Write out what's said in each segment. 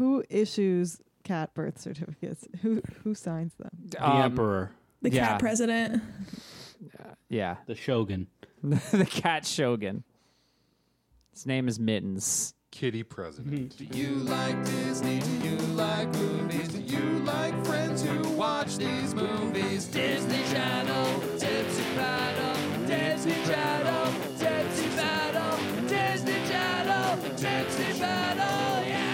Who issues cat birth certificates? Who signs them? The emperor. The cat president. Yeah. The shogun. The cat shogun. His name is Mittens. Kitty president. Do you like Disney? Do you like movies? Do you like friends who watch these movies? Disney Channel, Tipsy Panel, Disney Channel, Tipsy Panel, Disney Channel, Tipsy Panel, yeah!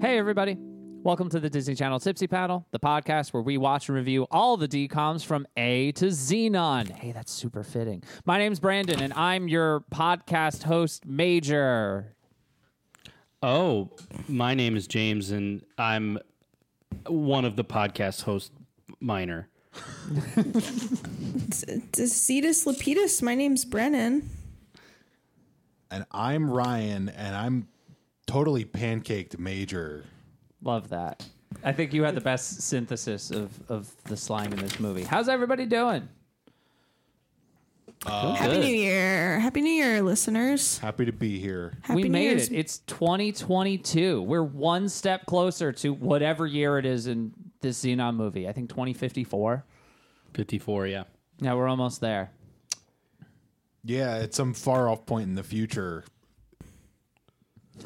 Hey everybody, welcome to the Disney Channel Tipsy Panel, the podcast where we watch and review all the DComs from A to Zenon. Hey, that's super fitting. My name's Brandon, and I'm your podcast host, Major. Oh, my name is James, and I'm one of the podcast hosts, Minor. Cetus Lapidus, my name's Brennan. And I'm Ryan, and I'm totally pancaked Major. Love that. I think you had the best synthesis of the slime in this movie. How's everybody doing? Happy New Year. Happy New Year, listeners. Happy to be here. We made it. It's 2022. We're one step closer to whatever year it is in this Zenon movie. I think 2054. 54, yeah. Yeah, we're almost there. Yeah, at some far-off point in the future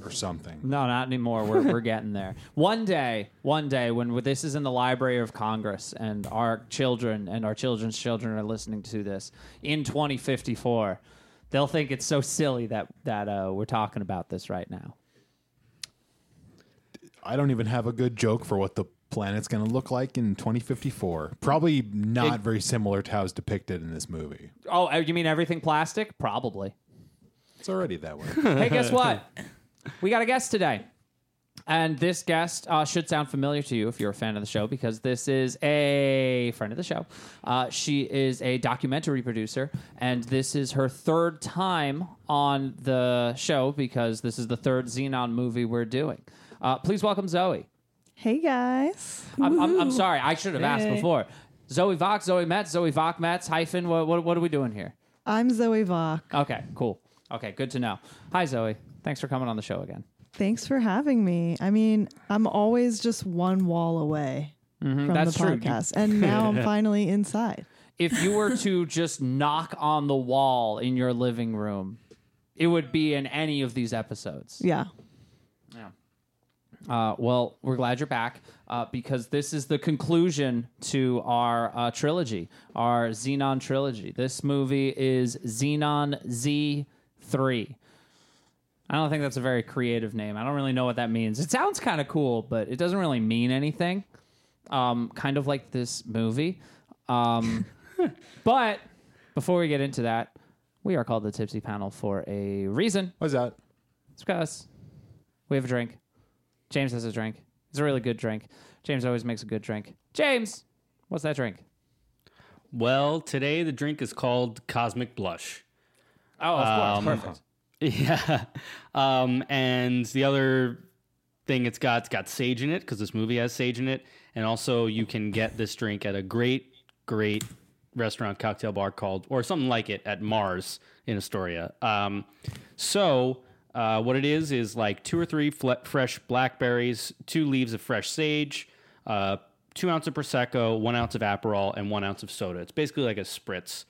or something. No, not anymore. We're getting there. One day, when this is in the Library of Congress and our children and our children's children are listening to this in 2054, they'll think it's so silly that we're talking about this right now. I don't even have a good joke for what the planet's going to look like in 2054. Probably not very similar to how it's depicted in this movie. Oh, you mean everything plastic? Probably. It's already that way. Hey, guess what? We got a guest today, and this guest should sound familiar to you if you're a fan of the show, because this is a friend of the show. She is a documentary producer, and this is her third time on the show because this is the third Zenon movie we're doing. Please welcome Zoe. Hey, guys. I'm sorry. I should have asked before. Zoe Vox, Zoe Metz, Zoe Vox Metz, hyphen. What are we doing here? I'm Zoe Vox. Okay, cool. Okay, good to know. Hi, Zoe. Thanks for coming on the show again. Thanks for having me. I mean, I'm always just one wall away from the podcast, and now I'm finally inside. If you were to just knock on the wall in your living room, it would be in any of these episodes. Yeah. Well, we're glad you're back because this is the conclusion to our trilogy, our Zenon trilogy. This movie is Zenon Z3. I don't think that's a very creative name. I don't really know what that means. It sounds kind of cool, but it doesn't really mean anything. Kind of like this movie. But before we get into that, we are called the Tipsy Panel for a reason. What's that? It's because we have a drink. James has a drink. It's a really good drink. James always makes a good drink. James, what's that drink? Well, today the drink is called Cosmic Blush. Oh, of course. Perfect. Yeah. And the other thing it's got sage in it, because this movie has sage in it. And also you can get this drink at a great, great restaurant cocktail bar called, or something like it, at Mars in Astoria. So what it is like 2 or 3 fresh blackberries, 2 leaves of fresh sage, 2 ounces of Prosecco, 1 ounce of Aperol, and 1 ounce of soda. It's basically like a spritz.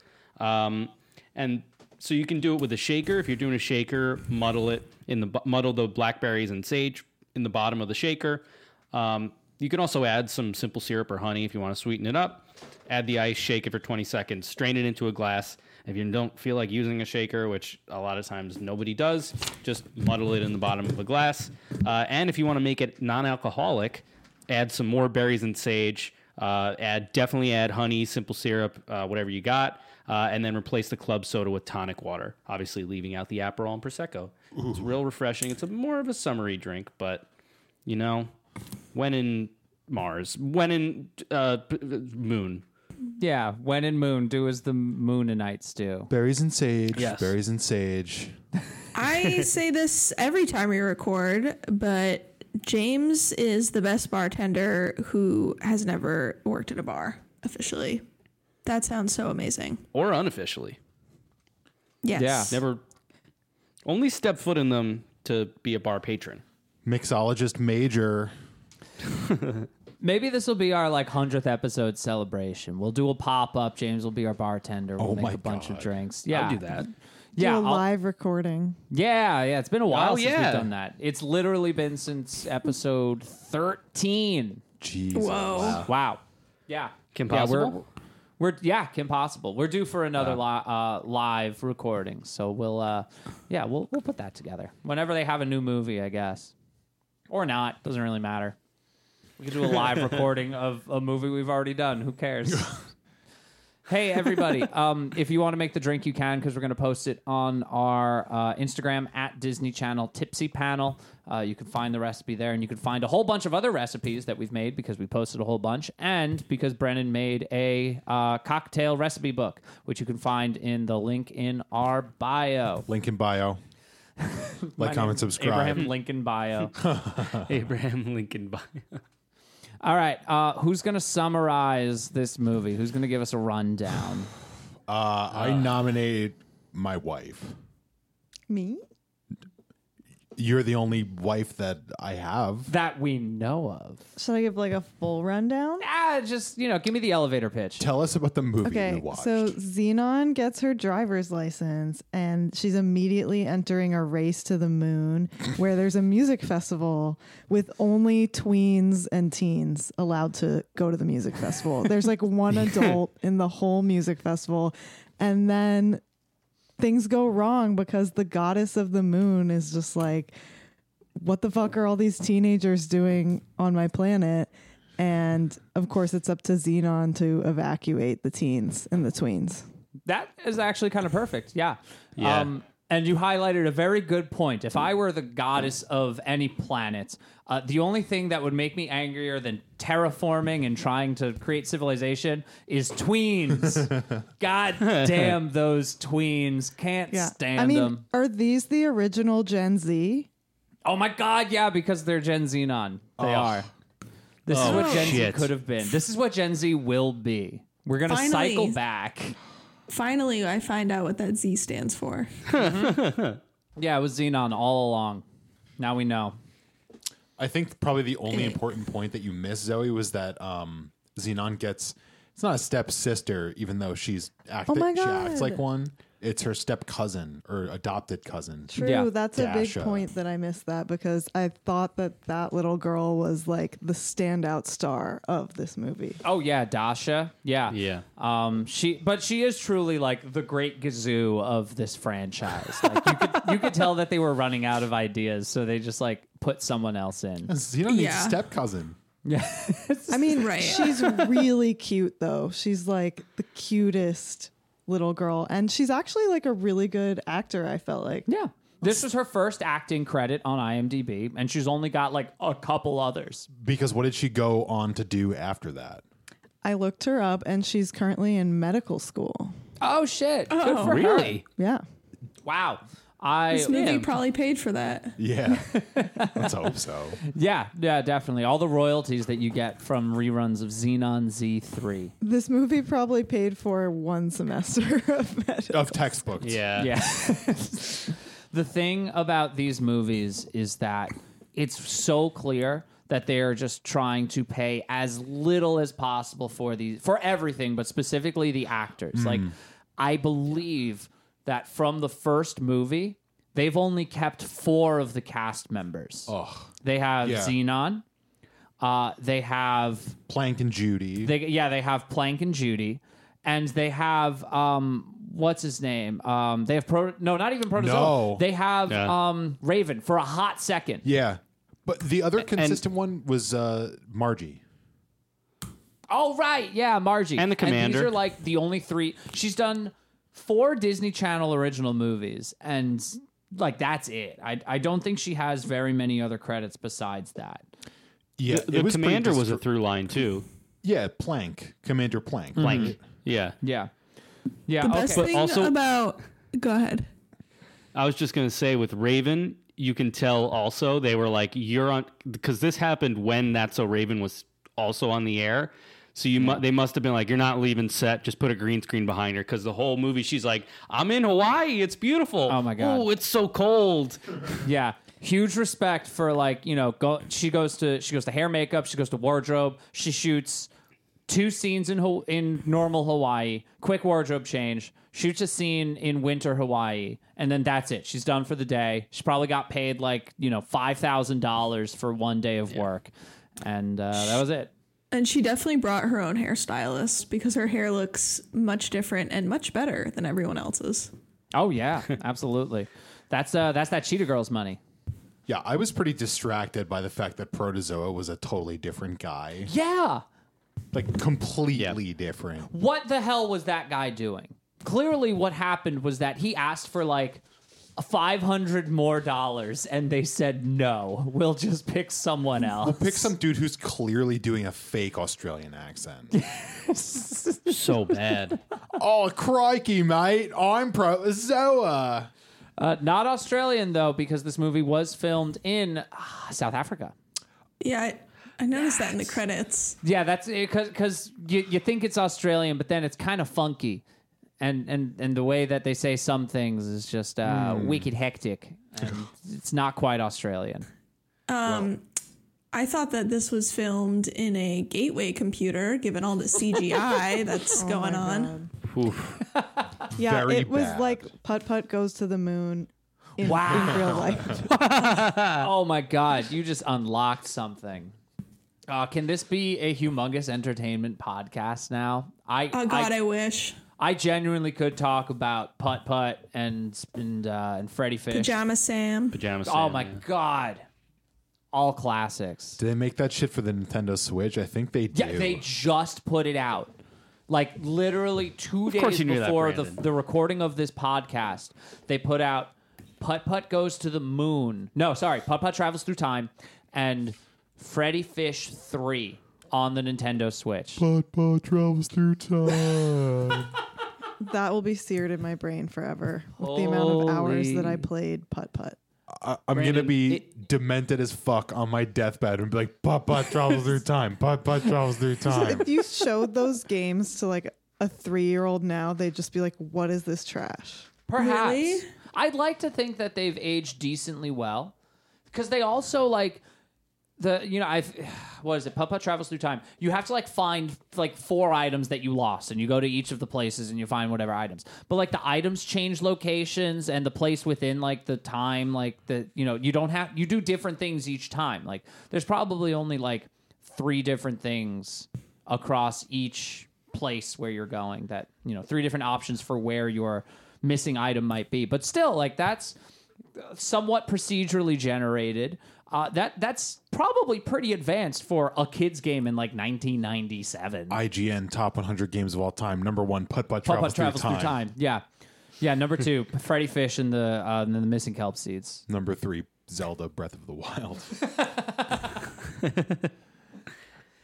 So you can do it with a shaker. If you're doing a shaker, muddle the blackberries and sage in the bottom of the shaker. You can also add some simple syrup or honey if you want to sweeten it up. Add the ice, shake it for 20 seconds, strain it into a glass. If you don't feel like using a shaker, which a lot of times nobody does, just muddle it in the bottom of a glass. And if you want to make it non-alcoholic, add some more berries and sage. Definitely add honey, simple syrup, whatever you got. And then replace the club soda with tonic water, obviously leaving out the Aperol and Prosecco. Ooh. It's real refreshing. It's more of a summery drink, but, you know, when in Moon. Yeah, when in Moon, do as the Moonanites do. Berries and sage. Yes. Berries and sage. I say this every time we record, but James is the best bartender who has never worked at a bar officially. That sounds so amazing. Or unofficially. Yes. Yeah. Never. Only step foot in them to be a bar patron. mixologist major. Maybe this will be our 100th episode celebration. We'll do a pop-up. James will be our bartender. We'll make a bunch of drinks. Yeah, I'll do that. Yeah, do a live recording. Yeah. It's been a while since we've done that. It's literally been since episode 13. Jesus. Whoa. Wow. Yeah. Kim Possible? Yeah, we're Kim Possible. We're due for another live recording. So we'll put that together. Whenever they have a new movie, I guess. Or not. Doesn't really matter. We could do a live recording of a movie we've already done. Who cares? Hey, everybody. If you want to make the drink, you can, because we're going to post it on our Instagram at Disney Channel Tipsy Panel. You can find the recipe there, and you can find a whole bunch of other recipes that we've made because we posted a whole bunch, and because Brennan made a cocktail recipe book, which you can find in the link in our bio. Link in bio. Like, comment, subscribe. Abraham Lincoln bio. Abraham Lincoln bio. All right, who's going to summarize this movie? Who's going to give us a rundown? I nominate my wife. Me? You're the only wife that I have. That we know of. Should I give a full rundown? Just, give me the elevator pitch. Tell us about the movie you watched. So Zenon gets her driver's license, and she's immediately entering a race to the moon where there's a music festival with only tweens and teens allowed to go to the music festival. There's one adult in the whole music festival, and then things go wrong because the goddess of the moon is just what the fuck are all these teenagers doing on my planet? And of course, it's up to Zenon to evacuate the teens and the tweens. That is actually kind of perfect. Yeah. And you highlighted a very good point. If I were the goddess of any planet, the only thing that would make me angrier than terraforming and trying to create civilization is tweens. God damn those tweens. Can't stand them. Are these the original Gen Z? Oh, my God, yeah, because they're Gen Zenon. They are. This is what Gen Z could have been. This is what Gen Z will be. We're going to cycle back. Finally, I find out what that Z stands for. Yeah, it was Zenon all along. Now we know. I think probably the only important point that you missed, Zoe, was that Zenon gets... It's not a stepsister, even though she acts like one. It's her step-cousin or adopted cousin. True, that's Dasha. A big point that I missed that, because I thought that little girl was the standout star of this movie. Oh, yeah, Dasha. Yeah. She is truly the great gazoo of this franchise. You could tell that they were running out of ideas, so they just put someone else in. You don't need a step-cousin. Yeah. She's really cute, though. She's the cutest little girl, and she's actually a really good actor, I felt like. Yeah. This was her first acting credit on IMDb, and she's only got a couple others. Because what did she go on to do after that? I looked her up, and she's currently in medical school. Oh, shit. Oh, good for really? Her. Yeah. Wow. This movie probably paid for that. Yeah. Let's hope so. Yeah, definitely. All the royalties that you get from reruns of Zenon Z3. This movie probably paid for one semester of textbooks. Yeah. The thing about these movies is that it's so clear that they are just trying to pay as little as possible for everything, but specifically the actors. I believe that from the first movie, they've only kept 4 of the cast members. Oh, they have Zenon. They have Plank and Judy. They have Plank and Judy, and they have what's his name? They have not even Protozoa. No. They have Raven for a hot second. Yeah, but the other consistent one was Margie. Oh right, yeah, Margie and the Commander. And these are the only 3 she's done. 4 Disney Channel original movies, and that's it. I don't think she has very many other credits besides that. Yeah, the Commander was a through line too. Yeah, Plank, Commander Plank. Mm-hmm. Plank. Yeah. The best thing about go ahead. I was just gonna say with Raven, you can tell also they were you're on, because this happened when That's So Raven was also on the air. So they must have been you're not leaving set. Just put a green screen behind her, because the whole movie she's I'm in Hawaii. It's beautiful. Oh my God. Oh, it's so cold. Yeah, Huge respect for, like, you know, she goes to hair makeup, she goes to wardrobe, she shoots two scenes in normal Hawaii, quick wardrobe change, shoots a scene in winter Hawaii, and then that's it. She's done for the day. She probably got paid like, you know, $5,000 for one day of work, and that was it. And she definitely brought her own hairstylist because her hair looks much different and much better than everyone else's. Oh yeah, absolutely. That's that Cheetah Girls money. Yeah, I was pretty distracted by the fact that Protozoa was a totally different guy. Yeah. Like, completely different. What the hell was that guy doing? Clearly what happened was that he asked for, like, $500 more, and they said, no, we'll just pick someone else. We'll pick some dude who's clearly doing a fake Australian accent. So bad. Oh, crikey, mate. I'm Protozoa. Not Australian, though, because this movie was filmed in South Africa. Yeah, I noticed that in the credits. Yeah, that's because you think it's Australian, but then it's kind of funky. And the way that they say some things is just wicked hectic. And it's not quite Australian. Well, I thought that this was filmed in a gateway computer, given all the CGI that's going on. Yeah, very it was bad. Like Putt-Putt goes to the moon in real life. Oh, my God. You just unlocked something. Can this be a Humongous Entertainment podcast now? I wish. I genuinely could talk about Putt-Putt and Freddy Fish. Pajama Sam. Oh, my God. All classics. Do they make that shit for the Nintendo Switch? I think they do. Yeah, they just put it out. Like, literally 2 days before the recording of this podcast, they put out Putt-Putt Goes to the Moon. No, sorry. Putt-Putt Travels Through Time and Freddy Fish 3 on the Nintendo Switch. Putt-Putt Travels Through Time. That will be seared in my brain forever with the amount of hours that I played Putt-Putt. I'm going to be demented as fuck on my deathbed and be like, Putt-Putt Travels Through Time. Putt-Putt Travels Through Time. So if you showed those games to like a 3-year-old now, they'd just be like, what is this trash? Perhaps. Really? I'd like to think that they've aged decently well because they also like the, you know, what is it? Putt-Putt Travels Through Time. You have to like find like 4 items that you lost and you go to each of the places and you find whatever items. But like the items change locations and the place within like the time, like the, you know, you do different things each time. Like there's probably only like 3 different things across each place where you're going that, you know, 3 different options for where your missing item might be. But still like that's somewhat procedurally generated. That's probably pretty advanced for a kids game in like 1997. IGN top 100 games of all time. Number 1, Putt-Putt Travels Through Time. Yeah, yeah. Number 2, Freddy Fish and the missing kelp seeds. Number 3, Zelda Breath of the Wild.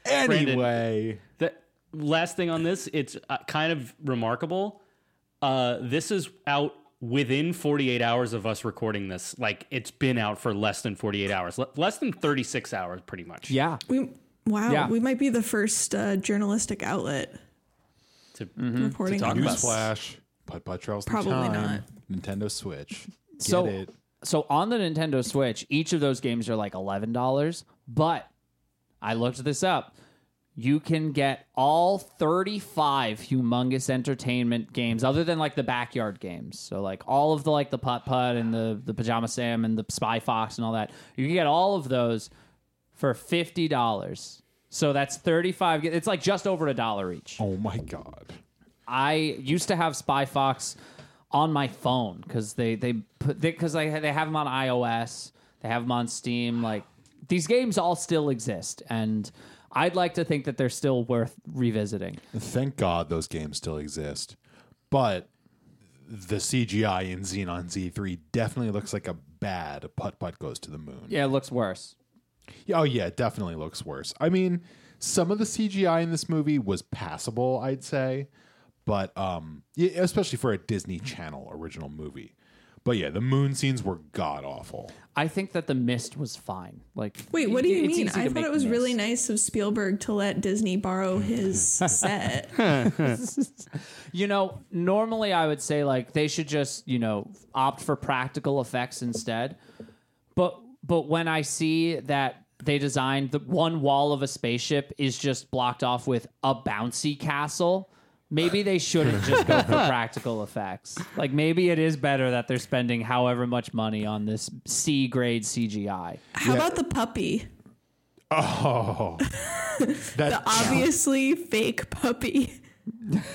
Anyway, Brandon, the last thing on this, it's kind of remarkable. This is out within 48 hours of us recording this. Like, it's been out for less than 48 hours. Less than 36 hours, pretty much. Yeah. We might be the first journalistic outlet to reporting to talk about Flash, Putt-Putt Travels Through Time. Probably not. Nintendo Switch. So on the Nintendo Switch, each of those games are like $11. But I looked this up. You can get all 35 Humongous Entertainment games, other than like the backyard games. So like all of the like the Putt-Putt and the Pajama Sam and the Spy Fox and all that. You can get all of those for $50. So that's 35. It's like just over $1 each. Oh my God! I used to have Spy Fox on my phone because they have them on iOS. They have them on Steam. Like these games all still exist and. I'd like to think that they're still worth revisiting. Thank God those games still exist. But the CGI in Zenon Z3 definitely looks like a bad Putt-Putt Goes to the Moon. Yeah, it looks worse. Oh, yeah, it definitely looks worse. I mean, some of the CGI in this movie was passable, I'd say. But especially for a Disney Channel original movie. But yeah, the moon scenes were god-awful. I think that the mist was fine. Like, wait, what do you mean? I thought it was really nice of Spielberg to let Disney borrow his set. You know, normally I would say, like, they should just, you know, opt for practical effects instead. But But when I see that they designed the one wall of a spaceship is just blocked off with a bouncy castle, maybe they shouldn't just go for practical effects. Like, maybe it is better that they're spending however much money on this C-grade CGI. How about the puppy? Oh. The obviously fake puppy.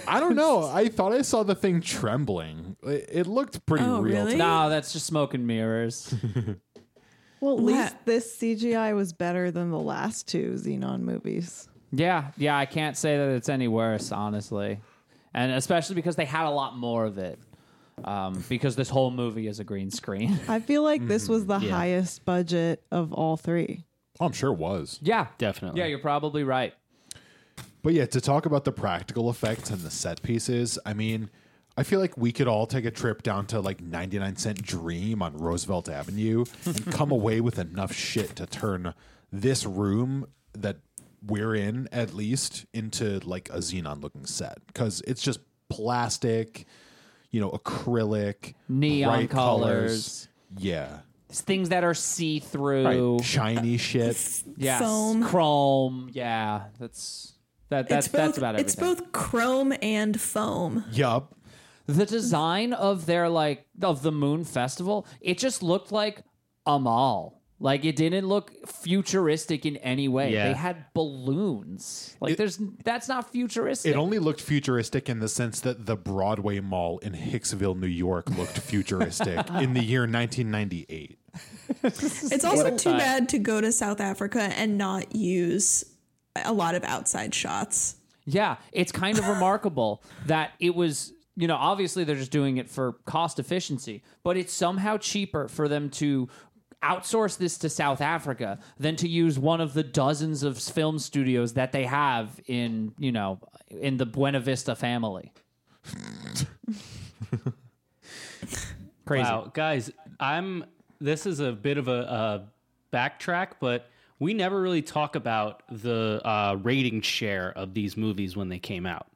I don't know. I thought I saw the thing trembling. It looked pretty real. Really? No, that's just smoke and mirrors. Well, at least this CGI was better than the last two Zenon movies. Yeah, I can't say that it's any worse, honestly. And especially because they had a lot more of it. Because this whole movie is a green screen. I feel like this was the highest budget of all three. Oh, I'm sure it was. Yeah. Definitely. Yeah, you're probably right. But yeah, to talk about the practical effects and the set pieces, I mean, I feel like we could all take a trip down to like 99 Cent Dream on Roosevelt Avenue and come away with enough shit to turn this room that we're in, at least, into like a Zenon looking set. Because it's just plastic, acrylic, neon colors. Yeah. Things that are see-through. Right. Shiny shit. Yeah. Chrome. Yeah. That's about everything. It's both chrome and foam. Yup. The design of the Moon Festival, it just looked like a mall. Like, it didn't look futuristic in any way. Yeah. They had balloons. Like, that's not futuristic. It only looked futuristic in the sense that the Broadway Mall in Hicksville, New York looked futuristic in the year 1998. It's also too bad to go to South Africa and not use a lot of outside shots. Yeah, it's kind of remarkable that it was... obviously they're just doing it for cost efficiency, but it's somehow cheaper for them to outsource this to South Africa than to use one of the dozens of film studios that they have in, in the Buena Vista family. Crazy. Wow, guys, this is a bit of a backtrack, but we never really talk about the rating share of these movies when they came out.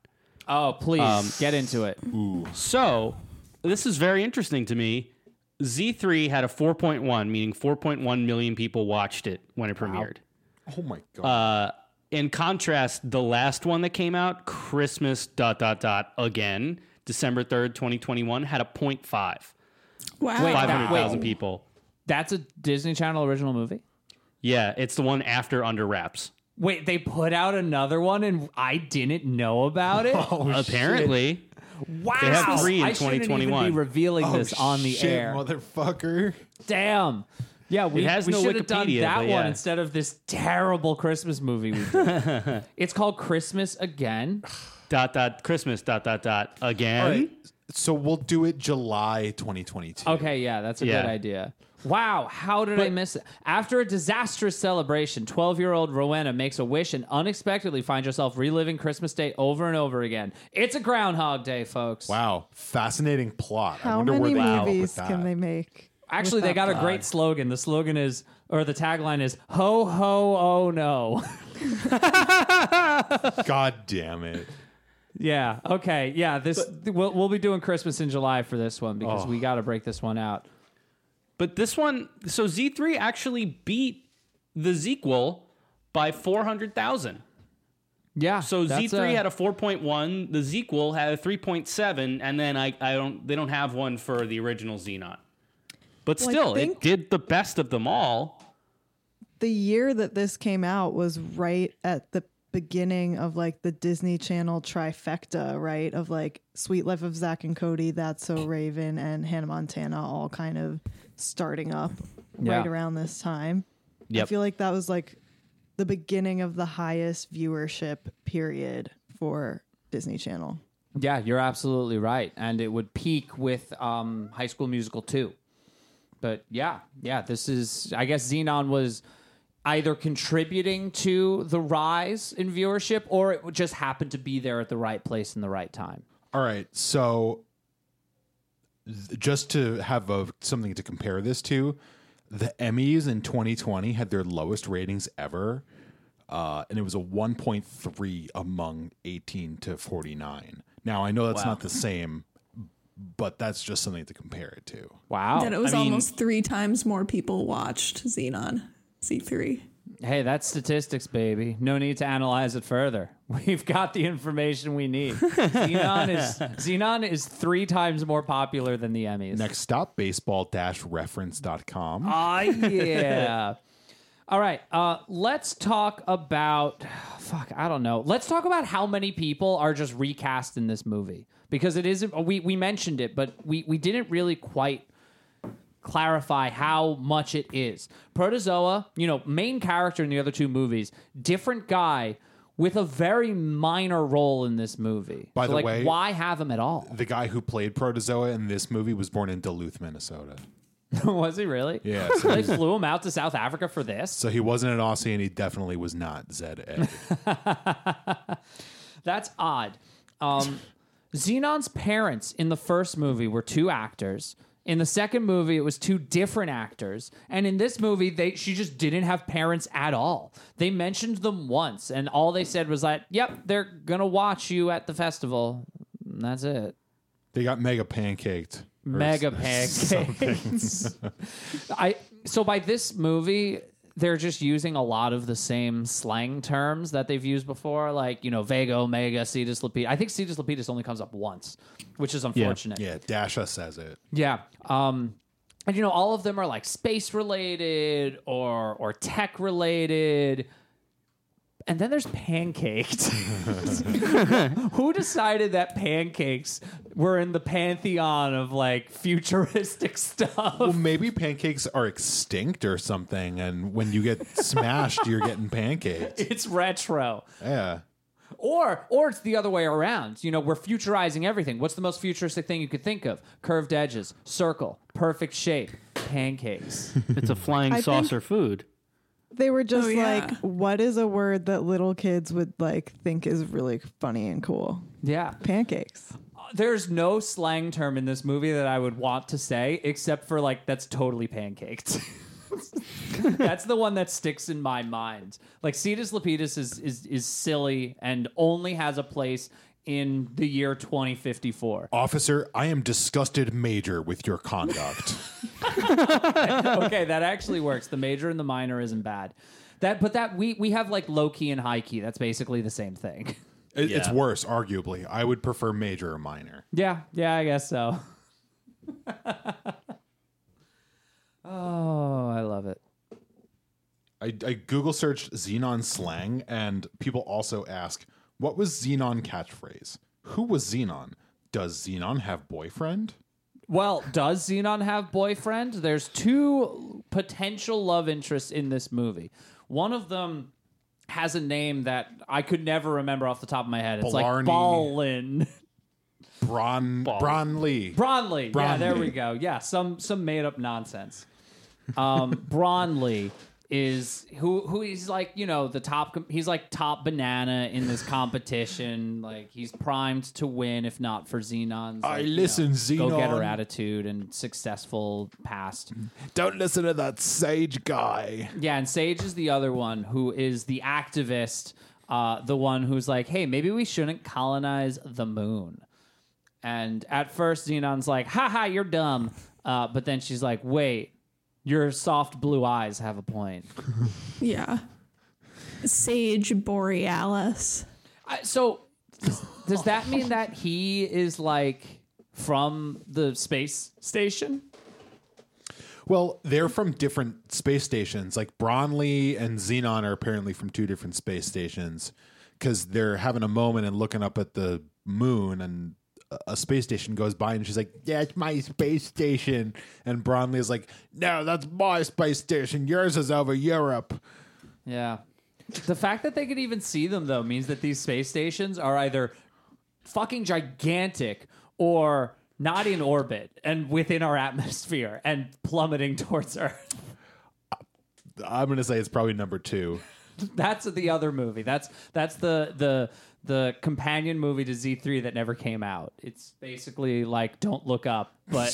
Oh, please. Get into it. Ooh. So, this is very interesting to me. Z3 had a 4.1, meaning 4.1 million people watched it when it premiered. Wow. Oh, my God. In contrast, the last one that came out, Christmas ... again, December 3rd, 2021, had a 0.5. Wow. Wait, 500,000 people. That's a Disney Channel original movie? Yeah, it's the one after Under Wraps. Wait, they put out another one and I didn't know about it? Oh, apparently. Shit. Wow. They have 3 in 2021. I shouldn't even be revealing this on the air. Motherfucker. Damn. Yeah, we should have done that one instead of this terrible Christmas movie we did. It's called Christmas Again. Christmas ... again. Right. So we'll do it July 2022. Okay, yeah, that's a good idea. Wow, how did I miss it? After a disastrous celebration, 12-year-old Rowena makes a wish and unexpectedly finds herself reliving Christmas Day over and over again. It's a Groundhog Day, folks. Wow, fascinating plot. How I wonder many where they movies with can they make? Actually, they got a great slogan. The slogan is, or the tagline is, "Ho ho oh no." God damn it. Yeah. Okay. Yeah. We'll be doing Christmas in July for this one because we got to break this one out. But this one, so Z3 actually beat the Zequel by 400,000. Yeah. So Z3 had a 4.1, the Zequel had a 3.7, and then they don't have one for the original Zenon. But still, it did the best of them all. The year that this came out was right at the beginning of like the Disney Channel trifecta, right? Of like Sweet Life of Zack and Cody, That's So Raven, and Hannah Montana all kind of starting up right around this time. Yep. I feel like that was like the beginning of the highest viewership period for Disney Channel. Yeah, you're absolutely right. And it would peak with High School Musical 2. But yeah, this is, I guess Zenon was either contributing to the rise in viewership or it just happened to be there at the right place in the right time. All right. So just to have something to compare this to, the Emmys in 2020 had their lowest ratings ever. And it was a 1.3 among 18 to 49. Now, I know that's not the same, but that's just something to compare it to. Wow. That it was almost 3 times more people watched Zenon Z3. Hey, that's statistics, baby. No need to analyze it further. We've got the information we need. Zenon is 3 times more popular than the Emmys. Next stop, baseball-reference.com. Oh, yeah. All right. Let's talk about... Fuck, I don't know. Let's talk about how many people are just recast in this movie. Because it isn't... We mentioned it, but we didn't really quite... clarify how much it is. Protozoa, main character in the other 2 movies, different guy with a very minor role in this movie. By the way, why have him at all? The guy who played Protozoa in this movie was born in Duluth, Minnesota. Was he really? Yeah. So they flew him out to South Africa for this. So he wasn't an Aussie, and he definitely was not Z-Ed. That's odd. Xenon's parents in the first movie were 2 actors. In the second movie, it was 2 different actors. And in this movie, she just didn't have parents at all. They mentioned them once, and all they said was like, yep, they're going to watch you at the festival. And that's it. They got mega pancaked. Mega pancakes. So by this movie, they're just using a lot of the same slang terms that they've used before, like, Vega, Omega, Cetus Lapidus. I think Cetus Lapidus only comes up once, which is unfortunate. Yeah, Dasha says it. Yeah. And, all of them are, like, space-related or tech-related. And then there's pancakes. Who decided that pancakes were in the pantheon of, like, futuristic stuff? Well, maybe pancakes are extinct or something, and when you get smashed, you're getting pancakes. It's retro. Yeah. Or it's the other way around. We're futurizing everything. What's the most futuristic thing you could think of? Curved edges, circle, perfect shape, pancakes. It's a flying saucer food. They were just like, what is a word that little kids would think is really funny and cool? Yeah. Pancakes. There's no slang term in this movie that I would want to say, except for that's totally pancaked. That's the one that sticks in my mind. Cetus Lapidus is silly and only has a place in the year 2054. Officer, I am disgusted, Major, with your conduct. Okay, that actually works. The major and the minor isn't bad. But we have low key and high key. That's basically the same thing. It's worse, arguably. I would prefer major or minor. Yeah, I guess so. Oh, I love it. I Google searched Zenon slang, and people also ask, what was Zenon catchphrase? Who was Zenon? Does Zenon have boyfriend? Well, does Zenon have boyfriend? There's 2 potential love interests in this movie. One of them has a name that I could never remember off the top of my head. It's Ballin. Bronley. Yeah, there we go. Yeah, some made up nonsense. Bronley. Is who he's the top. He's top banana in this competition. He's primed to win, if not for Xenon's. Zenon. Go get her attitude and successful past. Don't listen to that Sage guy. Yeah, and Sage is the other one who is the activist, the one who's like, hey, maybe we shouldn't colonize the moon. And at first, Xenon's like, haha, you're dumb. But then she's like, wait. Your soft blue eyes have a point. Yeah. Sage Borealis. So does that mean that he is from the space station? Well, they're from different space stations. Bronley and Zenon are apparently from 2 different space stations because they're having a moment and looking up at the moon, and a space station goes by and she's like, yeah, it's my space station. And Bronley is like, no, that's my space station. Yours is over Europe. Yeah. The fact that they could even see them, though, means that these space stations are either fucking gigantic or not in orbit and within our atmosphere and plummeting towards Earth. I'm going to say it's probably number 2. That's the other movie. That's the companion movie to Z3 that never came out. It's basically Don't Look Up, but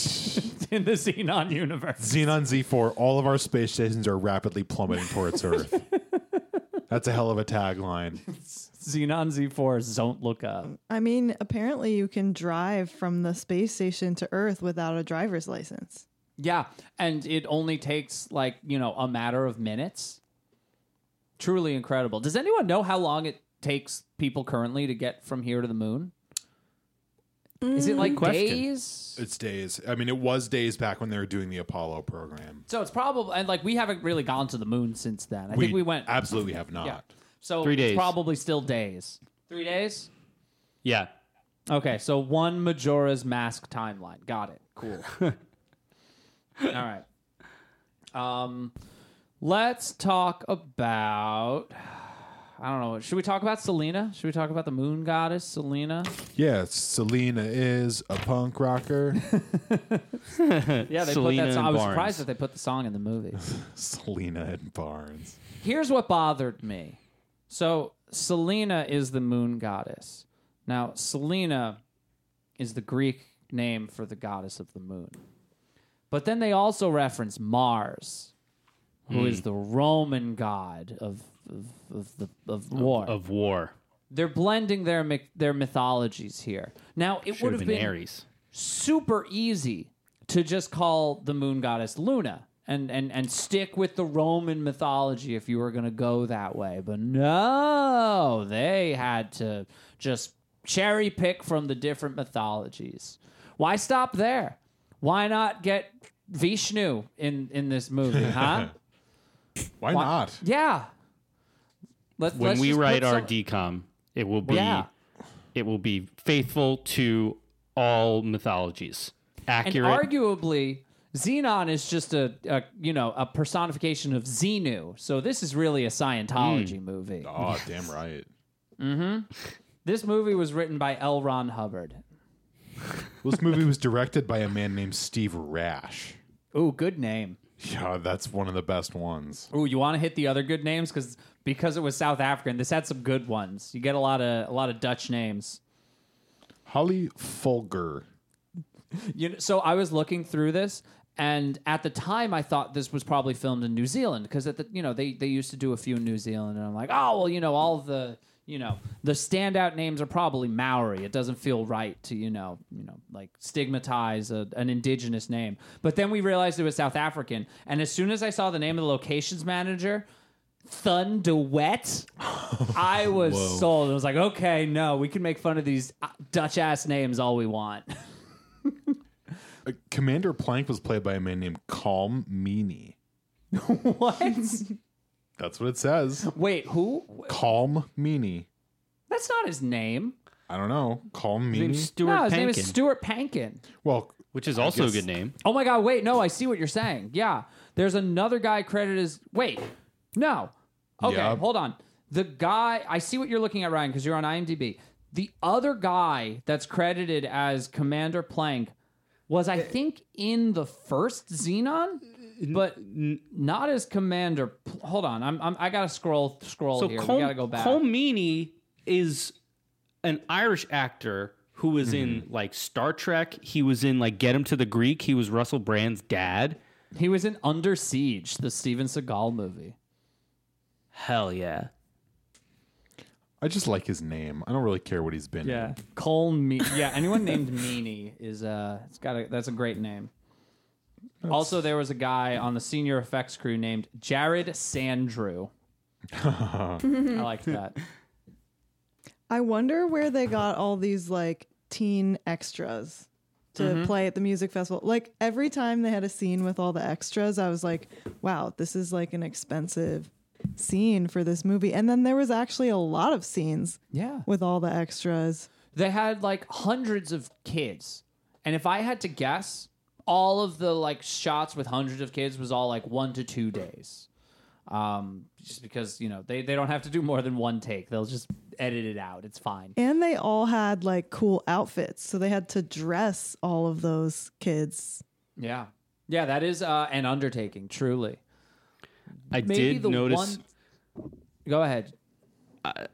in the Zenon universe. Zenon Z4, all of our space stations are rapidly plummeting towards Earth. That's a hell of a tagline. Zenon Z4s don't look up. I mean, apparently you can drive from the space station to Earth without a driver's license. Yeah, and it only takes, like, you know, a matter of minutes. Truly incredible. Does anyone know how long it takes people currently to get from here to the moon? Is it like days? It's days. I mean, it was days back when they were doing the Apollo program. So it's probably, and like we haven't really gone to the moon since then. I think we went. Absolutely have not. Yeah. So 3 days. It's probably still days. 3 days? Yeah. Okay, so one Majora's Mask timeline. Got it. Cool. All right. Let's talk about... I don't know. Should we talk about Selena? Should we talk about the moon goddess, Selena? Yeah, Selena is a punk rocker. Yeah, they Selena put that song. I was surprised that they put the song in the movie. Selena and Barnes. Here's what bothered me. So, Selena is the moon goddess. Now, Selena is the Greek name for the goddess of the moon. But then they also reference Mars, who is the Roman god of war. They're blending their mythologies here. Now, it would have been Aries. Super easy to just call the moon goddess Luna and stick with the Roman mythology if you were going to go that way. But no, they had to just cherry pick from the different mythologies. Why stop there? Why not get Vishnu in this movie, huh? Why not? Yeah. When we write our DCOM, it will be faithful to all mythologies. Accurate. And arguably, Zenon is just a personification of Xenu. So this is really a Scientology movie. Oh, damn right. Mm-hmm. This movie was written by L. Ron Hubbard. This movie was directed by a man named Steve Rash. Ooh, good name. Yeah, that's one of the best ones. Ooh, you want to hit the other good names? Because it was South African, this had some good ones. You get a lot of Dutch names. Holly Fulger. So I was looking through this, and at the time I thought this was probably filmed in New Zealand, because they used to do a few in New Zealand, and I'm like, oh well, all the the standout names are probably Maori. It doesn't feel right to, like stigmatize an indigenous name. But then we realized it was South African. And as soon as I saw the name of the locations manager, Thunderwet, I was sold. I was like, okay, no, we can make fun of these Dutch-ass names all we want. Commander Plank was played by a man named Colm Meaney. What? That's what it says. Wait, who? Colm Meaney. That's not his name. I don't know. Colm Meaney? His name is Stuart Pankin. Well, which is also a good name. Oh my God, wait, no, I see what you're saying. Yeah, there's another guy credited as... Wait, no. Okay, Hold on. The guy... I see what you're looking at, Ryan, because you're on IMDb. The other guy that's credited as Commander Plank was, I think, in the first Zenon... But not as Commander. Hold on, I gotta scroll here. We gotta go back. Colm Meaney is an Irish actor who was in like Star Trek. He was in like Get Him to the Greek. He was Russell Brand's dad. He was in Under Siege, the Steven Seagal movie. Hell yeah! I just like his name. I don't really care what he's been in. Colm Meaney. Yeah, anyone named Meaney is that's a great name. Also, there was a guy on the senior effects crew named Jared Sandrew. I liked that. I wonder where they got all these like teen extras to play at the music festival. Like every time they had a scene with all the extras, I was like, wow, this is like an expensive scene for this movie. And then there was actually a lot of scenes with all the extras. They had like hundreds of kids. And if I had to guess... All of the like shots with hundreds of kids was all like 1 to 2 days, just because they don't have to do more than one take. They'll just edit it out. It's fine. And they all had like cool outfits, so they had to dress all of those kids. Yeah, that is an undertaking. Truly, I did notice. Go ahead.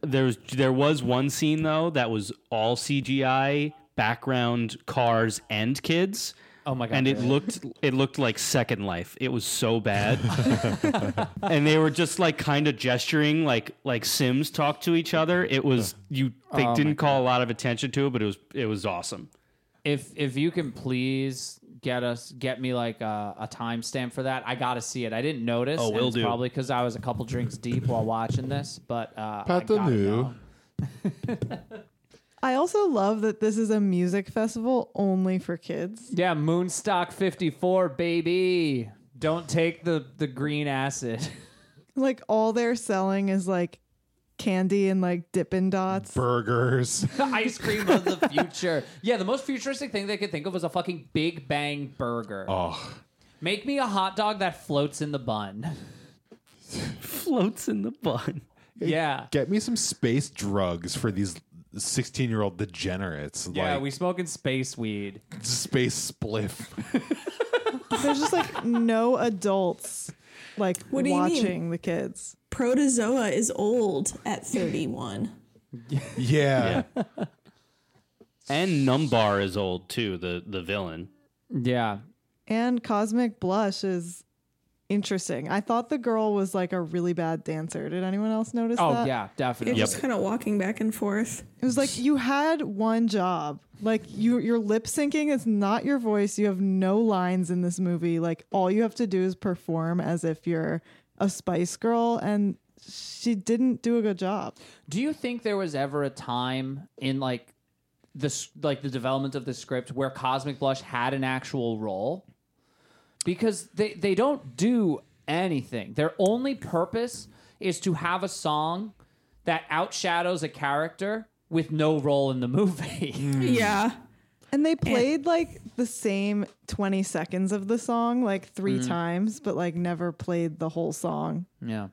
There was one scene though that was all CGI background cars and kids. Oh my god! And it looked like Second Life. It was so bad. And they were just like kind of gesturing, like Sims talk to each other. It was they didn't call a lot of attention to it, but it was awesome. If you can please get me like a timestamp for that. I gotta see it. I didn't notice. Oh, will do. Probably because I was a couple drinks deep while watching this, but I also love that this is a music festival only for kids. Yeah, Moonstock 54, baby. Don't take the green acid. Like, all they're selling is, like, candy and, like, Dippin' Dots. Burgers. Ice cream of the future. Yeah, the most futuristic thing they could think of was a fucking Big Bang burger. Oh. Make me a hot dog that floats in the bun. Floats in the bun. Yeah. Get me some space drugs for these 16-year-old degenerates. Yeah, like, we smoking space weed. Space spliff. There's just like no adults like watching the kids. Protozoa is old at 31. Yeah. And Numbar is old too, the villain. Yeah. And Cosmic Blush is interesting. I thought the girl was like a really bad dancer. Did anyone else notice that? Oh, yeah, definitely. Just kind of walking back and forth. It was like, you had one job. Like, you're lip syncing. It's not your voice. You have no lines in this movie. Like, all you have to do is perform as if you're a Spice Girl, and she didn't do a good job. Do you think there was ever a time in the development of the script where Cosmic Blush had an actual role? Because they don't do anything. Their only purpose is to have a song that outshadows a character with no role in the movie. Yeah. And they played like the same 20 seconds of the song like three times, but like never played the whole song. Yeah.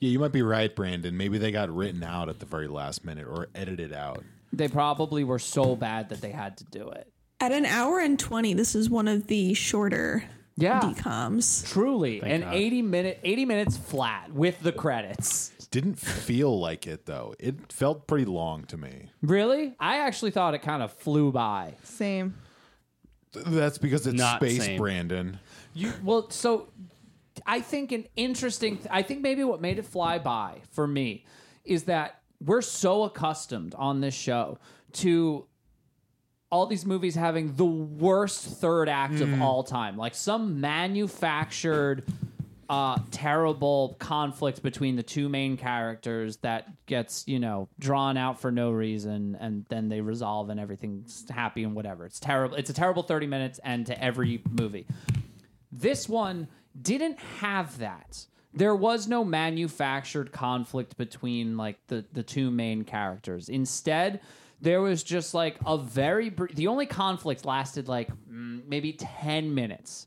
Yeah, you might be right, Brandon. Maybe they got written out at the very last minute or edited out. They probably were so bad that they had to do it. At an hour and 20, this is one of the shorter decoms. Truly. Thank God. 80 minutes flat with the credits. Didn't feel like it, though. It felt pretty long to me. Really? I actually thought it kind of flew by. Same. That's because it's not space, same. Brandon. So I think maybe what made it fly by for me is that we're so accustomed on this show to all these movies having the worst third act of all time. Like some manufactured, terrible conflict between the two main characters that gets, drawn out for no reason. And then they resolve and everything's happy and whatever. It's terrible. It's a terrible 30 minutes end to every movie. This one didn't have that. There was no manufactured conflict between like the two main characters. Instead, there was just like a very the only conflict lasted like maybe 10 minutes.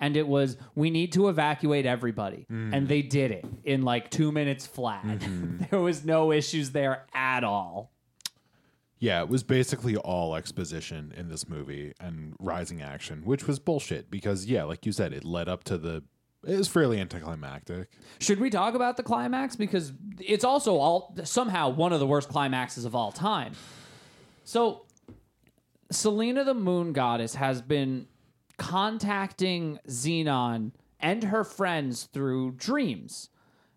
And it was, we need to evacuate everybody. And they did it in like 2 minutes flat. Mm-hmm. There was no issues there at all. Yeah, it was basically all exposition in this movie and rising action, which was bullshit because, yeah, like you said, it led up to it was fairly anticlimactic. Should we talk about the climax? Because it's also somehow one of the worst climaxes of all time. So, Selena the Moon Goddess has been contacting Zenon and her friends through dreams,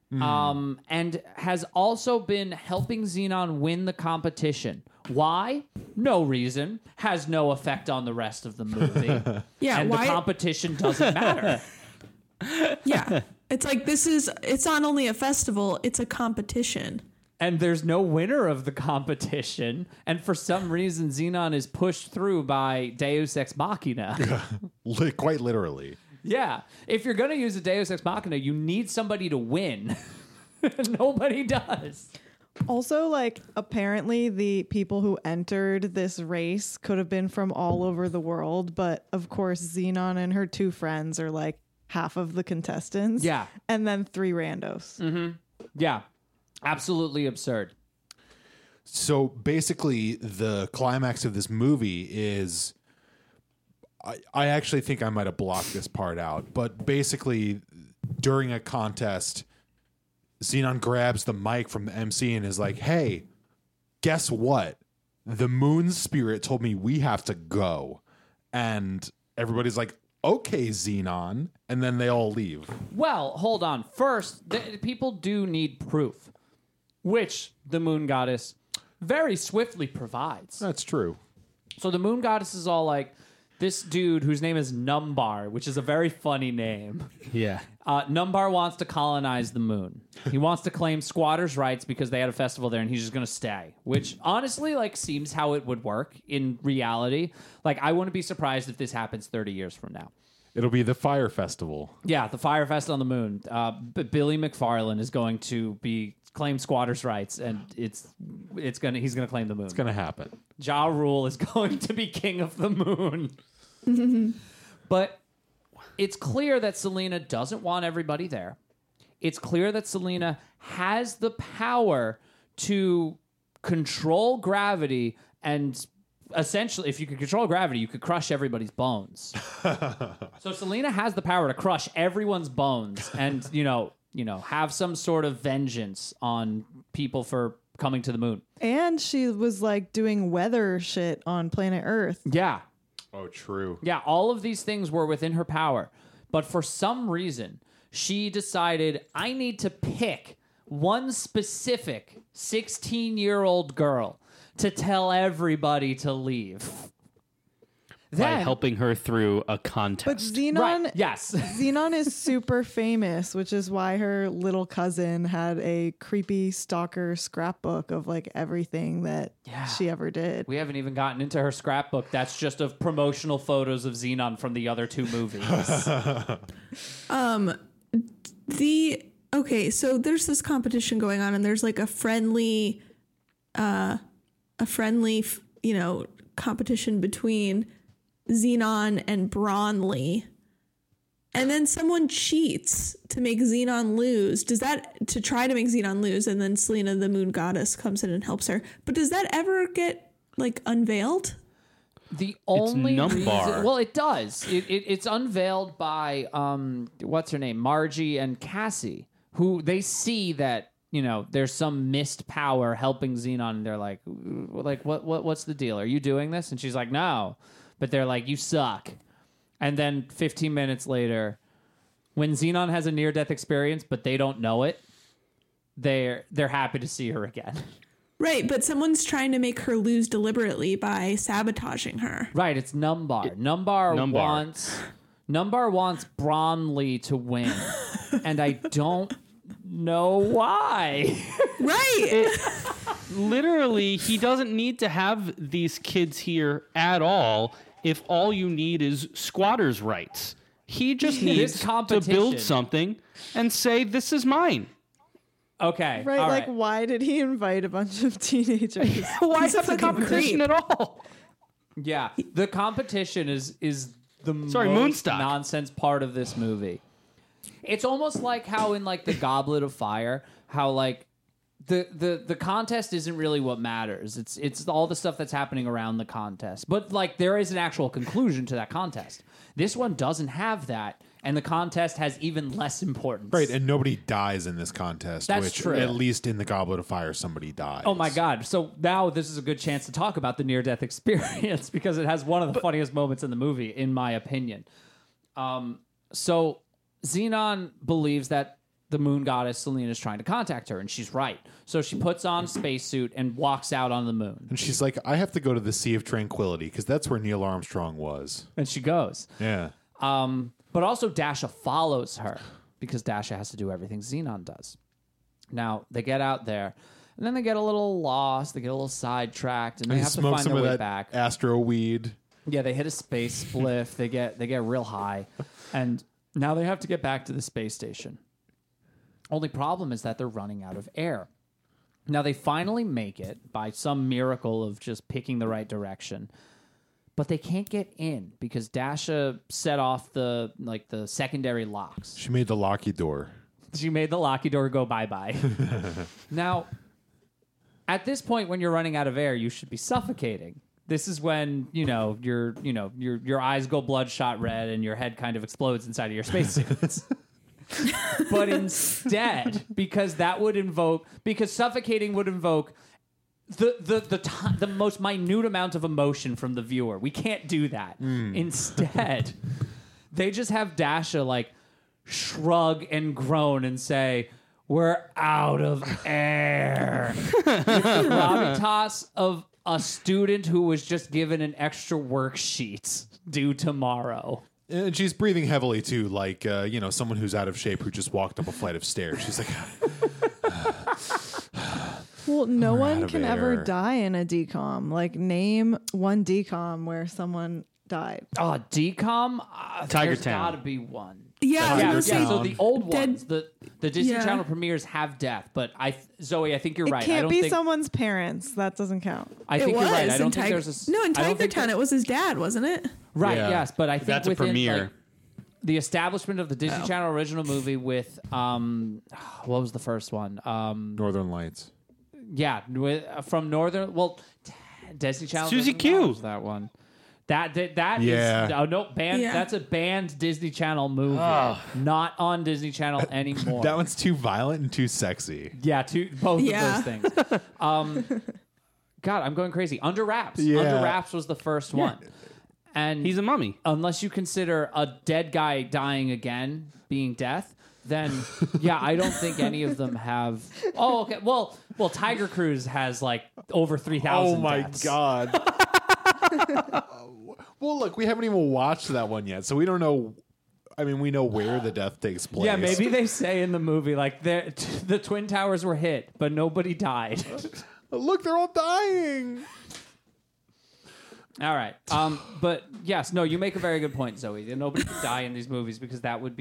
and has also been helping Zenon win the competition. Why? No reason. Has no effect on the rest of the movie. Yeah, and the competition doesn't matter. Yeah, it's like it's not only a festival, it's a competition. And there's no winner of the competition. And for some reason, Zenon is pushed through by Deus Ex Machina. Quite literally. Yeah. If you're going to use a Deus Ex Machina, you need somebody to win. Nobody does. Also, like, apparently the people who entered this race could have been from all over the world. But, of course, Zenon and her two friends are, like, half of the contestants. Yeah. And then three randos. Mm-hmm. Yeah. Absolutely absurd. So basically, the climax of this movie is, I actually think I might have blocked this part out, but basically, during a contest, Zenon grabs the mic from the MC and is like, hey, guess what? The moon spirit told me we have to go. and everybody's like, okay, Zenon, and then they all leave. Well, hold on. First, people do need proof, which the moon goddess very swiftly provides. That's true. So the moon goddess is all like, this dude whose name is Numbar, which is a very funny name. Yeah. Numbar wants to colonize the moon. He wants to claim squatters' rights because they had a festival there and he's just going to stay, which honestly, like, seems how it would work in reality. Like, I wouldn't be surprised if this happens 30 years from now. It'll be the Fire Festival. Yeah, the Fire Fest on the moon. Billy McFarlane is going to be claim squatters' rights, and he's gonna claim the moon. It's gonna happen. Ja Rule is going to be king of the moon. But it's clear that Selena doesn't want everybody there. It's clear that Selena has the power to control gravity, and essentially, if you could control gravity, you could crush everybody's bones. So Selena has the power to crush everyone's bones, and you know, have some sort of vengeance on people for coming to the moon. And she was like doing weather shit on planet Earth. Yeah. Oh, true. Yeah, all of these things were within her power. But for some reason, she decided, I need to pick one specific 16-year-old girl to tell everybody to leave. By helping her through a contest. But Zenon, right. Yes. Zenon is super famous, which is why her little cousin had a creepy stalker scrapbook of like everything that she ever did. We haven't even gotten into her scrapbook. That's just of promotional photos of Zenon from the other two movies. So there's this competition going on, and there's like a friendly, you know, competition between Zenon and Bronley, and then someone cheats to make Zenon lose. And then Selena, the moon goddess, comes in and helps her. But does that ever get like unveiled? It does. It's unveiled by what's her name, Margie and Cassie, who they see that there's some missed power helping Zenon, and they're like what's the deal? Are you doing this? And she's like, no. But they're like, you suck. And then 15 minutes later, when Zenon has a near-death experience, but they don't know it, they're happy to see her again. Right, but someone's trying to make her lose deliberately by sabotaging her. Right, it's Numbar. Numbar wants Bronley to win, and I don't know why. Right. Literally, he doesn't need to have these kids here at all. If all you need is squatters' rights, he just needs to build something and say, this is mine. Okay. Right, all like, right. Why did he invite a bunch of teenagers? Why is that the competition at all? Yeah, the competition is the most nonsense part of this movie. It's almost like how in, like, the Goblet of Fire, how, like, the contest isn't really what matters. It's all the stuff that's happening around the contest. But, like, there is an actual conclusion to that contest. This one doesn't have that, and the contest has even less importance. Right, and nobody dies in this contest. That's which, true. At least in the Goblet of Fire, somebody dies. Oh, my God. So now this is a good chance to talk about the near-death experience, because it has one of the funniest moments in the movie, in my opinion. So Zenon believes that the moon goddess Selena is trying to contact her, and she's right. So she puts on a spacesuit and walks out on the moon. And she's like, I have to go to the Sea of Tranquility, because that's where Neil Armstrong was. And she goes. Yeah. But also Dasha follows her, because Dasha has to do everything Zenon does. Now, they get out there, and then they get a little lost, they get a little sidetracked, and they have to find their way back. Astro weed. Yeah, they hit a space spliff, they get real high, and now they have to get back to the space station. Only problem is that they're running out of air. Now, they finally make it by some miracle of just picking the right direction, but they can't get in because Dasha set off the secondary locks. She made the locky door. Go bye-bye. Now, at this point, when you're running out of air, you should be suffocating. This is when, your eyes go bloodshot red and your head kind of explodes inside of your spacesuits. But instead, because suffocating would invoke the most minute amount of emotion from the viewer. We can't do that. Instead, they just have Dasha like shrug and groan and say, "We're out of air." With the gravitas of a student who was just given an extra worksheet due tomorrow. And she's breathing heavily too, like you know, someone who's out of shape who just walked up a flight of stairs. She's like, well, no one can ever die in a decom. Like, name one decom where someone died. Oh, decom? Tiger Town. There's got to be one. Yeah. So the old ones, the Disney Channel premieres have death, but Zoe, I think you're right. It can't be someonene's parents. That doesn't count. I think you're right. I don't think there's a... No, in Tiger Town, it was his dad, wasn't it? Right, yeah. Yes, but I think that's within, a premiere. Like, the establishment of the Disney Channel original movie with... what was the first one? Northern Lights. Yeah, from Northern... Well, Disney Channel... Suzy Q. That one. That is... Oh, no, banned. Yeah. That's a banned Disney Channel movie. Oh. Not on Disney Channel anymore. That one's too violent and too sexy. Yeah, both of those things. God, I'm going crazy. Under Wraps. Yeah. Under Wraps was the first one. And he's a mummy. Unless you consider a dead guy dying again being death... Then, I don't think any of them have... Oh, okay. Well, Tiger Cruise has, like, over 3,000 deaths. God. Well, look, we haven't even watched that one yet, so we don't know... I mean, we know where the death takes place. Yeah, maybe they say in the movie, like, the Twin Towers were hit, but nobody died. Look, they're all dying! All right. But yes, no, you make a very good point, Zoe. Nobody can die in these movies because that would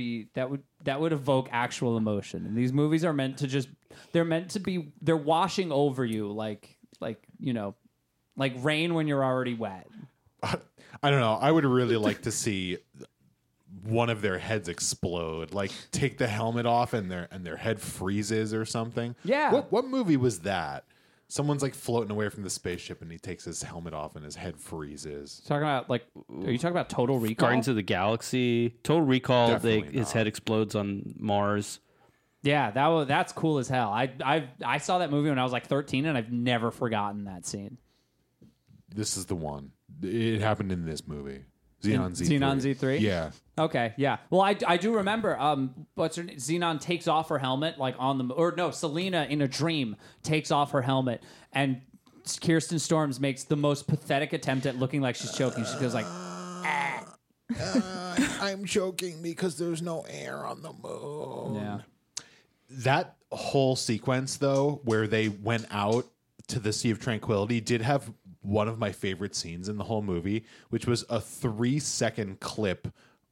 evoke actual emotion. And these movies are meant to they're washing over you like you know, like rain when you're already wet. I don't know. I would really like to see one of their heads explode. Like take the helmet off and their head freezes or something. Yeah. What movie was that? Someone's like floating away from the spaceship and he takes his helmet off and his head freezes. Talking about like, are you talking about Total Recall? Guardians of the Galaxy. Total Recall, his head explodes on Mars. Yeah, that's cool as hell. I saw that movie when I was like 13 and I've never forgotten that scene. This is the one. It happened in this movie. Zenon Z3? Yeah. Okay, yeah. Well, I do remember Zenon takes off her helmet like Selena in a dream takes off her helmet and Kirsten Storms makes the most pathetic attempt at looking like she's choking. She goes like, ah. I'm choking because there's no air on the moon. Yeah. That whole sequence, though, where they went out to the Sea of Tranquility did have one of my favorite scenes in the whole movie, which was a 3-second clip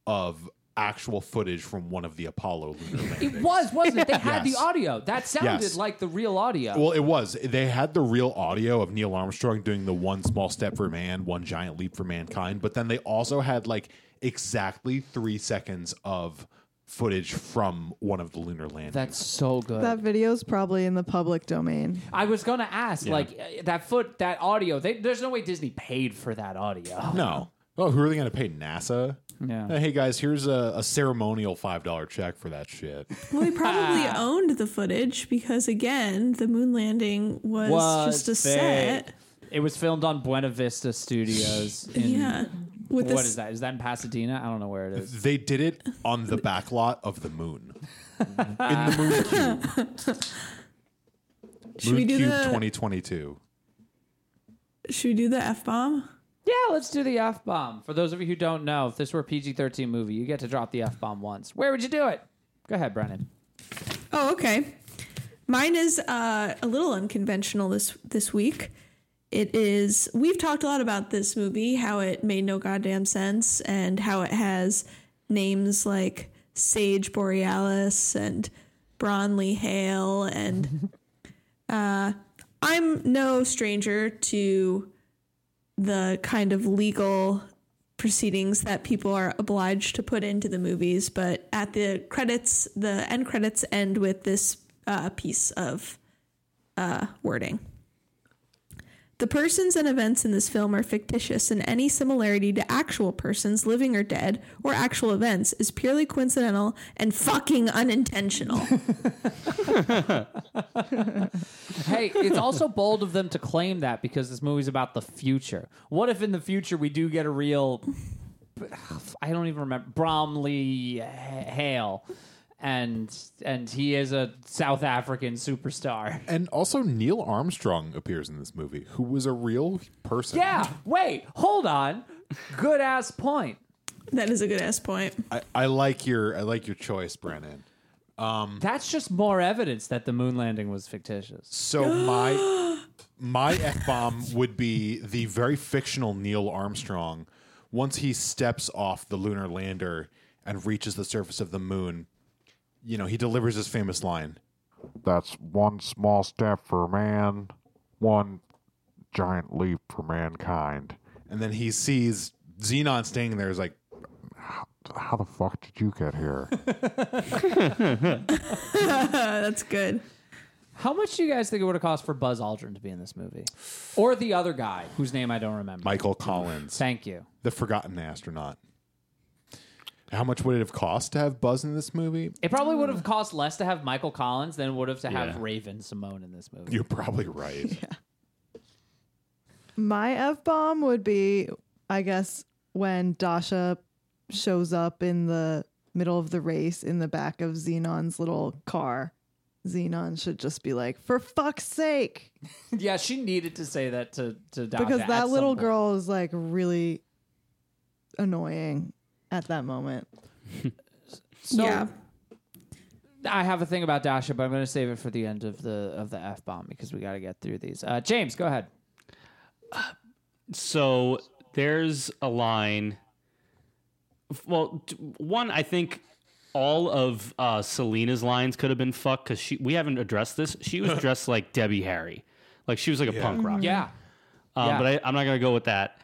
of actual footage from one of the Apollo lunar landings. It wasn't it? They had the audio. That sounded like the real audio. Well, it was. They had the real audio of Neil Armstrong doing the one small step for man, one giant leap for mankind, but then they also had like exactly 3 seconds of footage from one of the lunar landings. That's so good. That video's probably in the public domain. I was gonna ask, that audio. There's no way Disney paid for that audio. No. Oh, who are they gonna pay? NASA? Yeah. Hey guys, here's a ceremonial $5 check for that shit. Well, he probably owned the footage because again, the moon landing was just a set. It was filmed on Buena Vista Studios. What is that? Is that in Pasadena? I don't know where it is. They did it on the back lot of the moon. In the moon cube. Moon cube 2022. Should we do the F-bomb? Yeah, let's do the F-bomb. For those of you who don't know, if this were a PG-13 movie, you get to drop the F-bomb once. Where would you do it? Go ahead, Brennan. Oh, okay. Mine is a little unconventional this week. It is, we've talked a lot about this movie, how it made no goddamn sense and how it has names like Sage Borealis and Bronley Hale. And I'm no stranger to the kind of legal proceedings that people are obliged to put into the movies. But at the end credits end with this piece of wording. The persons and events in this film are fictitious, and any similarity to actual persons, living or dead, or actual events is purely coincidental and fucking unintentional. Hey, it's also bold of them to claim that because this movie's about the future. What if in the future we do get a real... I don't even remember. Bronley Hale. And he is a South African superstar. And also Neil Armstrong appears in this movie, who was a real person. Yeah, wait, hold on. Good ass point. That is a good ass point. I like your choice, Brennan. That's just more evidence that the moon landing was fictitious. So my F-bomb would be the very fictional Neil Armstrong once he steps off the lunar lander and reaches the surface of the moon. You know, he delivers his famous line. That's one small step for man, one giant leap for mankind. And then he sees Zenon standing there. He's like, how the fuck did you get here? That's good. How much do you guys think it would have cost for Buzz Aldrin to be in this movie? Or the other guy, whose name I don't remember. Michael Collins. Thank you. The forgotten astronaut. How much would it have cost to have Buzz in this movie? It probably would have cost less to have Michael Collins than it would have to have Raven Simone in this movie. You're probably right. Yeah. My F-bomb would be, I guess, when Dasha shows up in the middle of the race in the back of Xenon's little car. Zenon should just be like, for fuck's sake. Yeah, she needed to say that to Dasha. Because that little girl is like really annoying at that moment. So yeah. I have a thing about Dasha, but I'm going to save it for the end of the F-bomb because we got to get through these. James, go ahead. So there's a line. Well, one, I think all of Selena's lines could have been fucked because we haven't addressed this. She was dressed like Debbie Harry. Like she was like a punk rocker. Yeah. But I'm not going to go with that.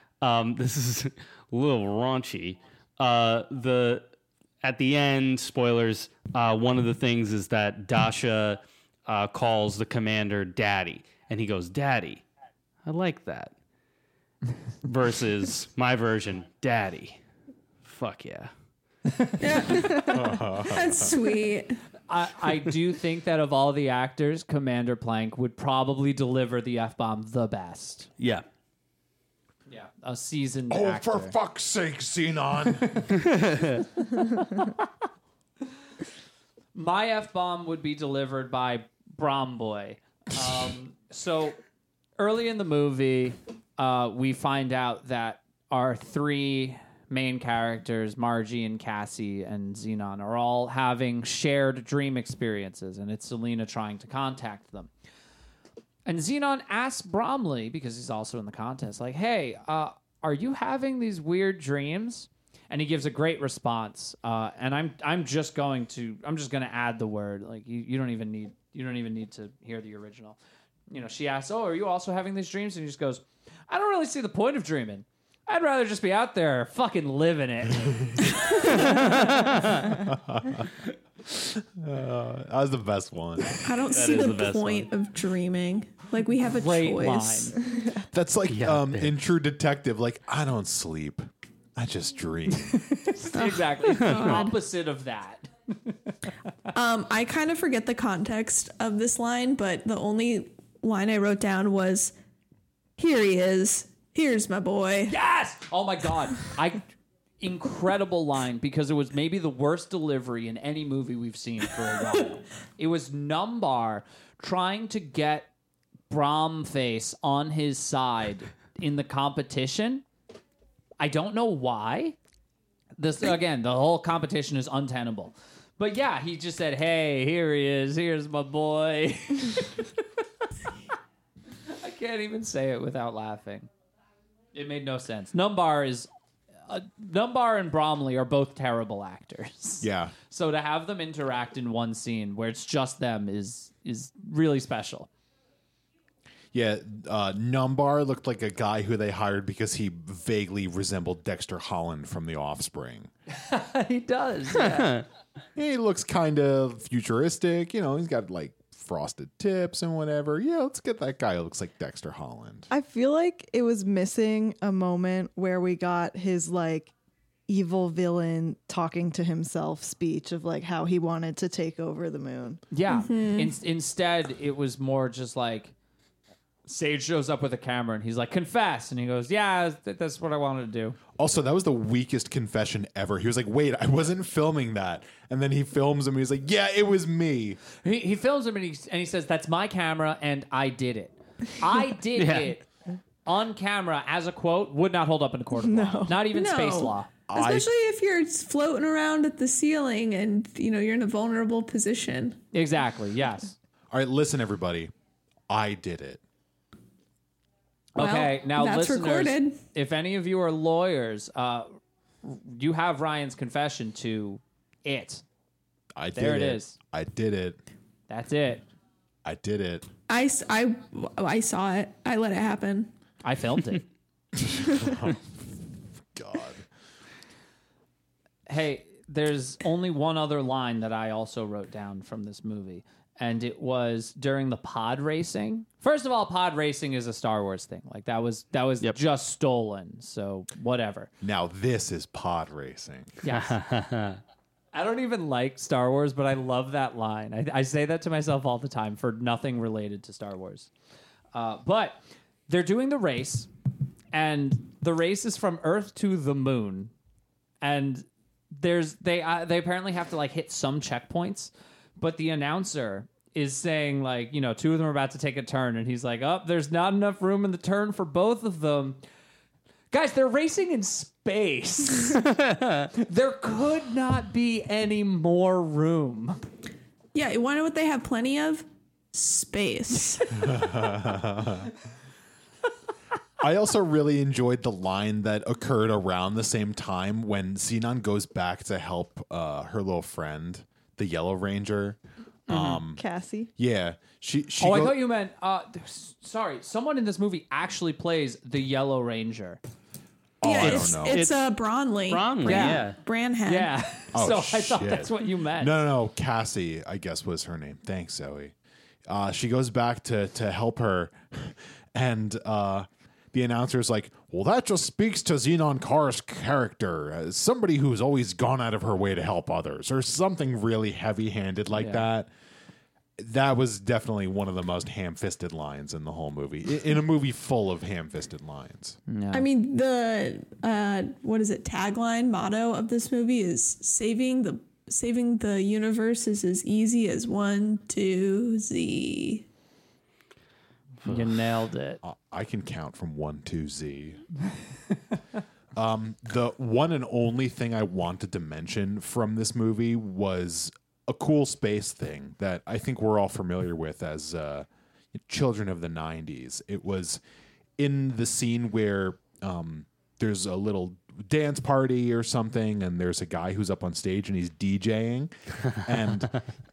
This is a little raunchy. At the end, spoilers, one of the things is that Dasha calls the commander daddy. And he goes, daddy, I like that. Versus my version, daddy. Fuck yeah. That's sweet. I do think that of all the actors, Commander Plank would probably deliver the F-bomb the best. Yeah. Yeah, a seasoned actor. For fuck's sake, Zenon. My F-bomb would be delivered by Bromboy. So early in the movie, we find out that our three main characters, Margie and Cassie and Zenon, are all having shared dream experiences, and it's Selena trying to contact them. And Zenon asks Bronley, because he's also in the contest, like, hey, are you having these weird dreams? And he gives a great response. And I'm just going to add the word. Like you don't even need to hear the original. You know, she asks, oh, are you also having these dreams? And he just goes, I don't really see the point of dreaming. I'd rather just be out there fucking living it. That was the best one. I don't see the point of dreaming. Like, we have a choice. That's like in True Detective. Like, I don't sleep. I just dream. Exactly. It's the opposite of that. I kind of forget the context of this line, but the only line I wrote down was, here he is. Here's my boy. Yes! Oh, my God. Incredible line, because it was maybe the worst delivery in any movie we've seen for a while. It was Numbar trying to get Bromface on his side in the competition. I don't know why. This, again, the whole competition is untenable. But yeah, he just said, hey, here he is. Here's my boy. I can't even say it without laughing. It made no sense. Numbar and Bronley are both terrible actors. Yeah. So to have them interact in one scene where it's just them is really special. Yeah, Numbar looked like a guy who they hired because he vaguely resembled Dexter Holland from The Offspring. He does. Yeah. He looks kind of futuristic. You know, he's got like frosted tips and whatever. Yeah, let's get that guy who looks like Dexter Holland. I feel like it was missing a moment where we got his like evil villain talking to himself speech of like how he wanted to take over the moon. Yeah. Mm-hmm. Instead, it was more just like Sage shows up with a camera and he's like, confess. And he goes, yeah, that's what I wanted to do. Also, that was the weakest confession ever. He was like, wait, I wasn't filming that. And then he films him. And he's like, yeah, it was me. He films him and he says, that's my camera and I did it. I did it on camera as a quote. Would not hold up in a court of law. Not even space law. Especially if you're floating around at the ceiling and, you know, you're in a vulnerable position. Exactly. Yes. All right. Listen, everybody. I did it. Okay, well, now that's listeners, recorded. If any of you are lawyers, you have Ryan's confession to it. There it is. I did it. That's it. I did it. I saw it. I let it happen. I filmed it. Oh, God. Hey, there's only one other line that I also wrote down from this movie. And it was during the pod racing. First of all, pod racing is a Star Wars thing. Like that was just stolen. So whatever. Now this is pod racing. Yeah. I don't even like Star Wars, but I love that line. I say that to myself all the time for nothing related to Star Wars. But they're doing the race, and the race is from Earth to the moon. And they apparently have to like hit some checkpoints. But the announcer is saying, like, you know, two of them are about to take a turn. And he's like, oh, there's not enough room in the turn for both of them. Guys, they're racing in space. There could not be any more room. Yeah, you wonder what they have plenty of? Space. I also really enjoyed the line that occurred around the same time when Zenon goes back to help her little friend. The Yellow Ranger. Mm-hmm. Cassie. Yeah. She I thought you meant... sorry. Someone in this movie actually plays the Yellow Ranger. Oh, yeah, I don't know. It's Bronley. Bronley, yeah. Branhead. Yeah. Oh, so I thought that's what you meant. No. Cassie, I guess, was her name. Thanks, Zoe. She goes back to help her. And the announcer is like, well, that just speaks to Zenon Carr's character as somebody who's always gone out of her way to help others or something really heavy-handed like that. That was definitely one of the most ham-fisted lines in the whole movie, in a movie full of ham-fisted lines. No. I mean, the tagline, motto of this movie is saving the universe is as easy as 1, 2, Z. You nailed it. I can count from 1 to Z. The one and only thing I wanted to mention from this movie was a cool space thing that I think we're all familiar with as children of the 90s. It was in the scene where there's a little dance party or something, and there's a guy who's up on stage and he's DJing. And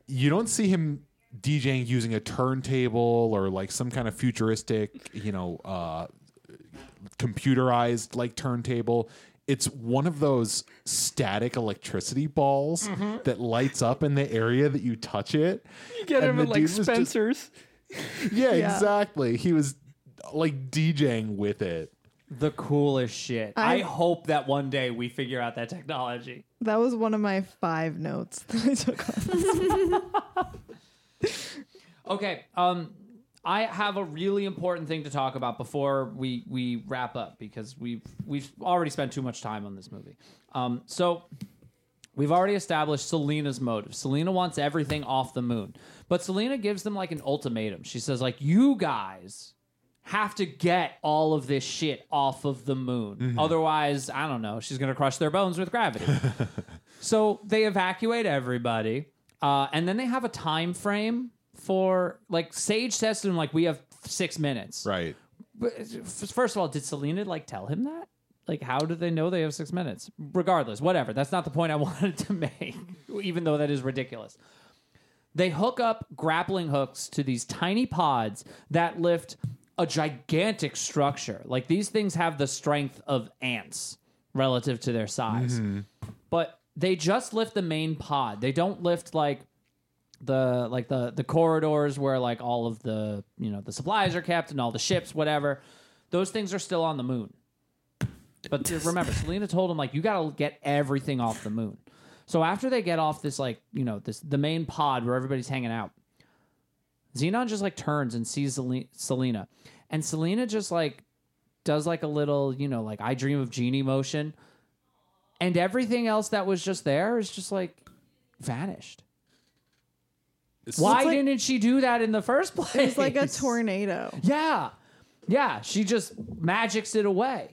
you don't see him DJing using a turntable or like some kind of futuristic, you know, computerized like turntable. It's one of those static electricity balls that lights up in the area that you touch it. You get him at like Spencer's. Yeah, exactly. He was like DJing with it. The coolest shit. I hope that one day we figure out that technology. That was one of my 5 notes that I took on. Okay, I have a really important thing to talk about before we wrap up because we've already spent too much time on this movie. So we've already established Selena's motive. Selena wants everything off the moon, but Selena gives them like an ultimatum. She says like, "You guys have to get all of this shit off of the moon, otherwise, I don't know, she's gonna crush their bones with gravity." So they evacuate everybody, and then they have a time frame. For like Sage says to him, like, we have 6 minutes. Right. But first of all, did Selena like tell him that? Like, how do they know they have 6 minutes? Regardless, whatever. That's not the point I wanted to make, even though that is ridiculous. They hook up grappling hooks to these tiny pods that lift a gigantic structure. Like these things have the strength of ants relative to their size. Mm-hmm. But they just lift the main pod. They don't lift like the corridors where like all of the, you know, the supplies are kept and all the ships, whatever. Those things are still on the moon. But remember, Selena told him, like, you got to get everything off the moon. So after they get off this, like, you know, this the main pod where everybody's hanging out, Zenon just, like, turns and sees Selena. And Selena just, like, does, like, a little, you know, like, I dream of Jeannie motion. And everything else that was just there is just, like, vanished. Why didn't she do that in the first place? It's like a tornado. Yeah. Yeah. She just magics it away.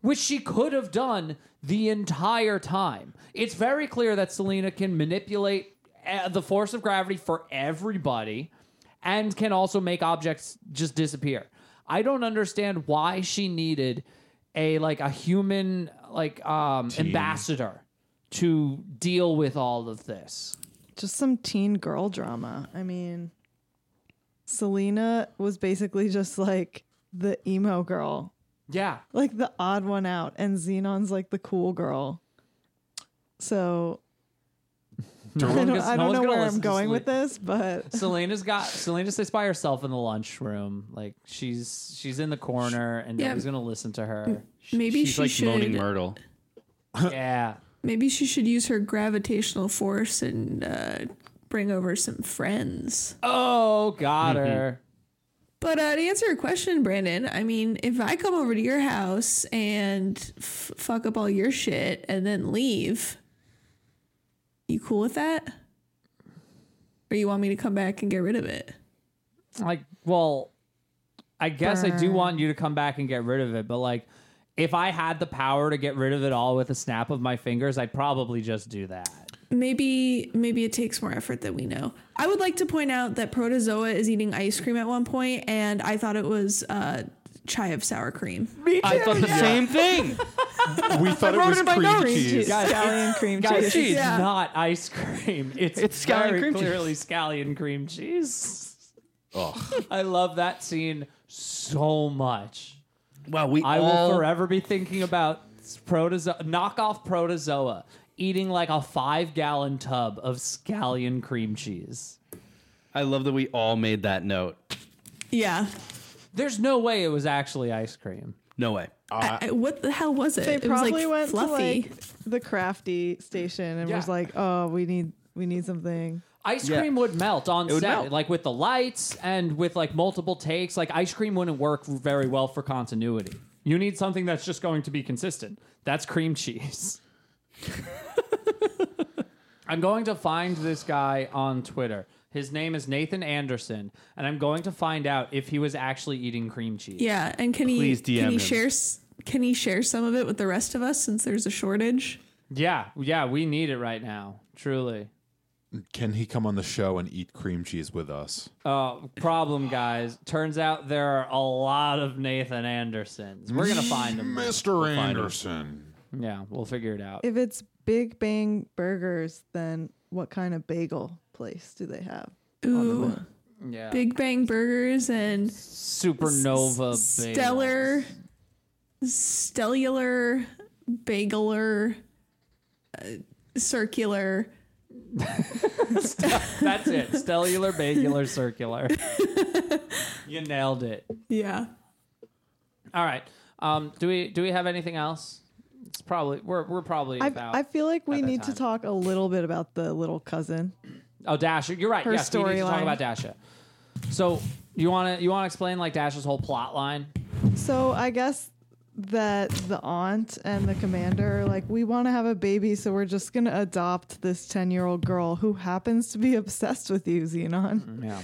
Which she could have done the entire time. It's very clear that Selena can manipulate the force of gravity for everybody and can also make objects just disappear. I don't understand why she needed a human ambassador to deal with all of this. Just some teen girl drama. I mean, Selena was basically just like the emo girl. Yeah. Like the odd one out. And Xenon's like the cool girl. So I don't know where I'm going with this, but Selena sits by herself in the lunchroom. Like she's in the corner and nobody's going to listen to her. Maybe she's like moaning Myrtle. Yeah. Maybe she should use her gravitational force and bring over some friends. Oh, got her. But to answer your question, Brandon, I mean, if I come over to your house and fuck up all your shit and then leave, you cool with that? Or you want me to come back and get rid of it? Like, well, I guess I do want you to come back and get rid of it. But like, if I had the power to get rid of it all with a snap of my fingers, I'd probably just do that. Maybe it takes more effort than we know. I would like to point out that Protozoa is eating ice cream at one point, and I thought it was chai of sour cream. Me too. I thought the same thing. We thought it was cream cheese. Guys, scallion cream cheese. It's not ice cream. It's scallion cream cheese. Clearly scallion cream cheese. Oh. I love that scene so much. Wow, I will forever be thinking about knockoff Protozoa. Eating like a 5-gallon tub of scallion cream cheese. I love that we all made that note. Yeah. There's no way it was actually ice cream. No way. What the hell was it? They probably was like went fluffy. To like the crafty station and was like, oh, we need something. Ice cream would melt on set, like with the lights and with like multiple takes. Like ice cream wouldn't work very well for continuity. You need something that's just going to be consistent. That's cream cheese. I'm going to find this guy on Twitter. His name is Nathan Anderson, and I'm going to find out if he was actually eating cream cheese. Yeah, and can he share some of it with the rest of us since there's a shortage? Yeah, we need it right now, truly. Can he come on the show and eat cream cheese with us? Problem, guys. Turns out there are a lot of Nathan Andersons. We're going to find him. Mr. Anderson. Yeah, we'll figure it out. If it's Big Bang Burgers, then what kind of bagel place do they have? Ooh, yeah. Big Bang Burgers and Supernova Stellar, bagels. Stellular, Bageler, Circular. That's it. Stellular, Bageler, Circular. You nailed it. Yeah. All right. Do we have anything else? It's probably we're probably about. I feel like we need to talk a little bit about the little cousin. Oh, Dasha, you're right. Yes, we need to talk about Dasha. So you want to explain like Dasha's whole plot line? So I guess that the aunt and the commander are like, we want to have a baby, so we're just gonna adopt this 10-year-old girl who happens to be obsessed with you, Zenon. Yeah.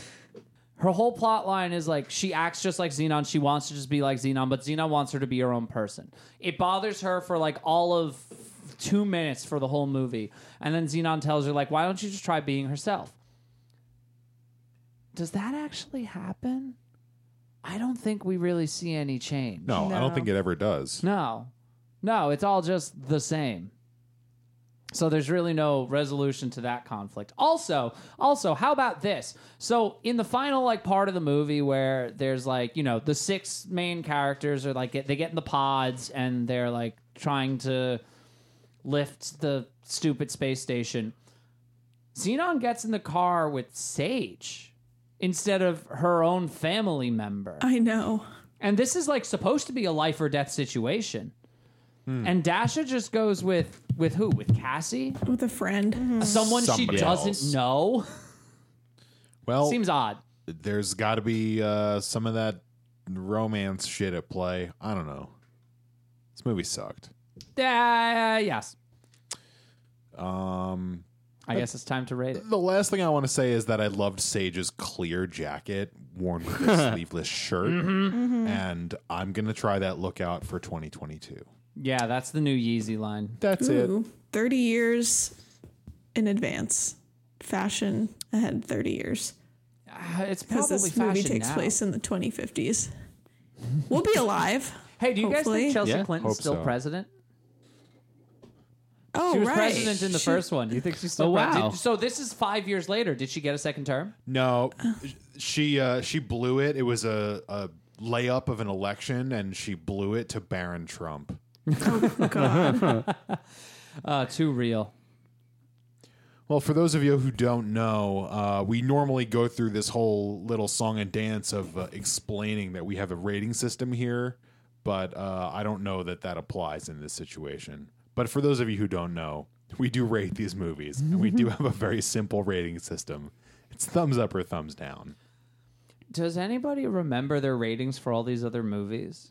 Her whole plot line is like she acts just like Zenon. She wants to just be like Zenon, but Zenon wants her to be her own person. It bothers her for like all of 2 minutes for the whole movie. And then Zenon tells her like, why don't you just try being herself? Does that actually happen? I don't think we really see any change. No, I don't think it ever does. No, it's all just the same. So there's really no resolution to that conflict. Also, how about this? So in the final like part of the movie where there's like, you know, the 6 main characters are like they get in the pods and they're like trying to lift the stupid space station. Zenon gets in the car with Sage instead of her own family member. I know. And this is like supposed to be a life or death situation. And Dasha just goes with who? With Cassie? With a friend. Mm-hmm. Somebody she doesn't know? Well, seems odd. There's got to be some of that romance shit at play. I don't know. This movie sucked. Yes. I guess it's time to rate it. The last thing I want to say is that I loved Sage's clear jacket worn with a sleeveless shirt. Mm-hmm. And I'm going to try that look out for 2022. Yeah, that's the new Yeezy line. That's it. 30 years in advance. Fashion ahead 30 years. It's probably this fashion movie takes now. Place in the 2050s. We'll be alive. Hey, do you hopefully. Guys think Chelsea Clinton's still president? Oh, she was president in the first one. Do you think she's still president? Wow. So this is 5 years later. Did she get a second term? No. She blew it. It was a layup of an election, and she blew it to Barron Trump. Oh, God. Too real. Well, for those of you who don't know, we normally go through this whole little song and dance of explaining that we have a rating system here, but I don't know that that applies in this situation. But for those of you who don't know, we do rate these movies, and we do have a very simple rating system. It's thumbs up or thumbs down. Does anybody remember their ratings for all these other movies?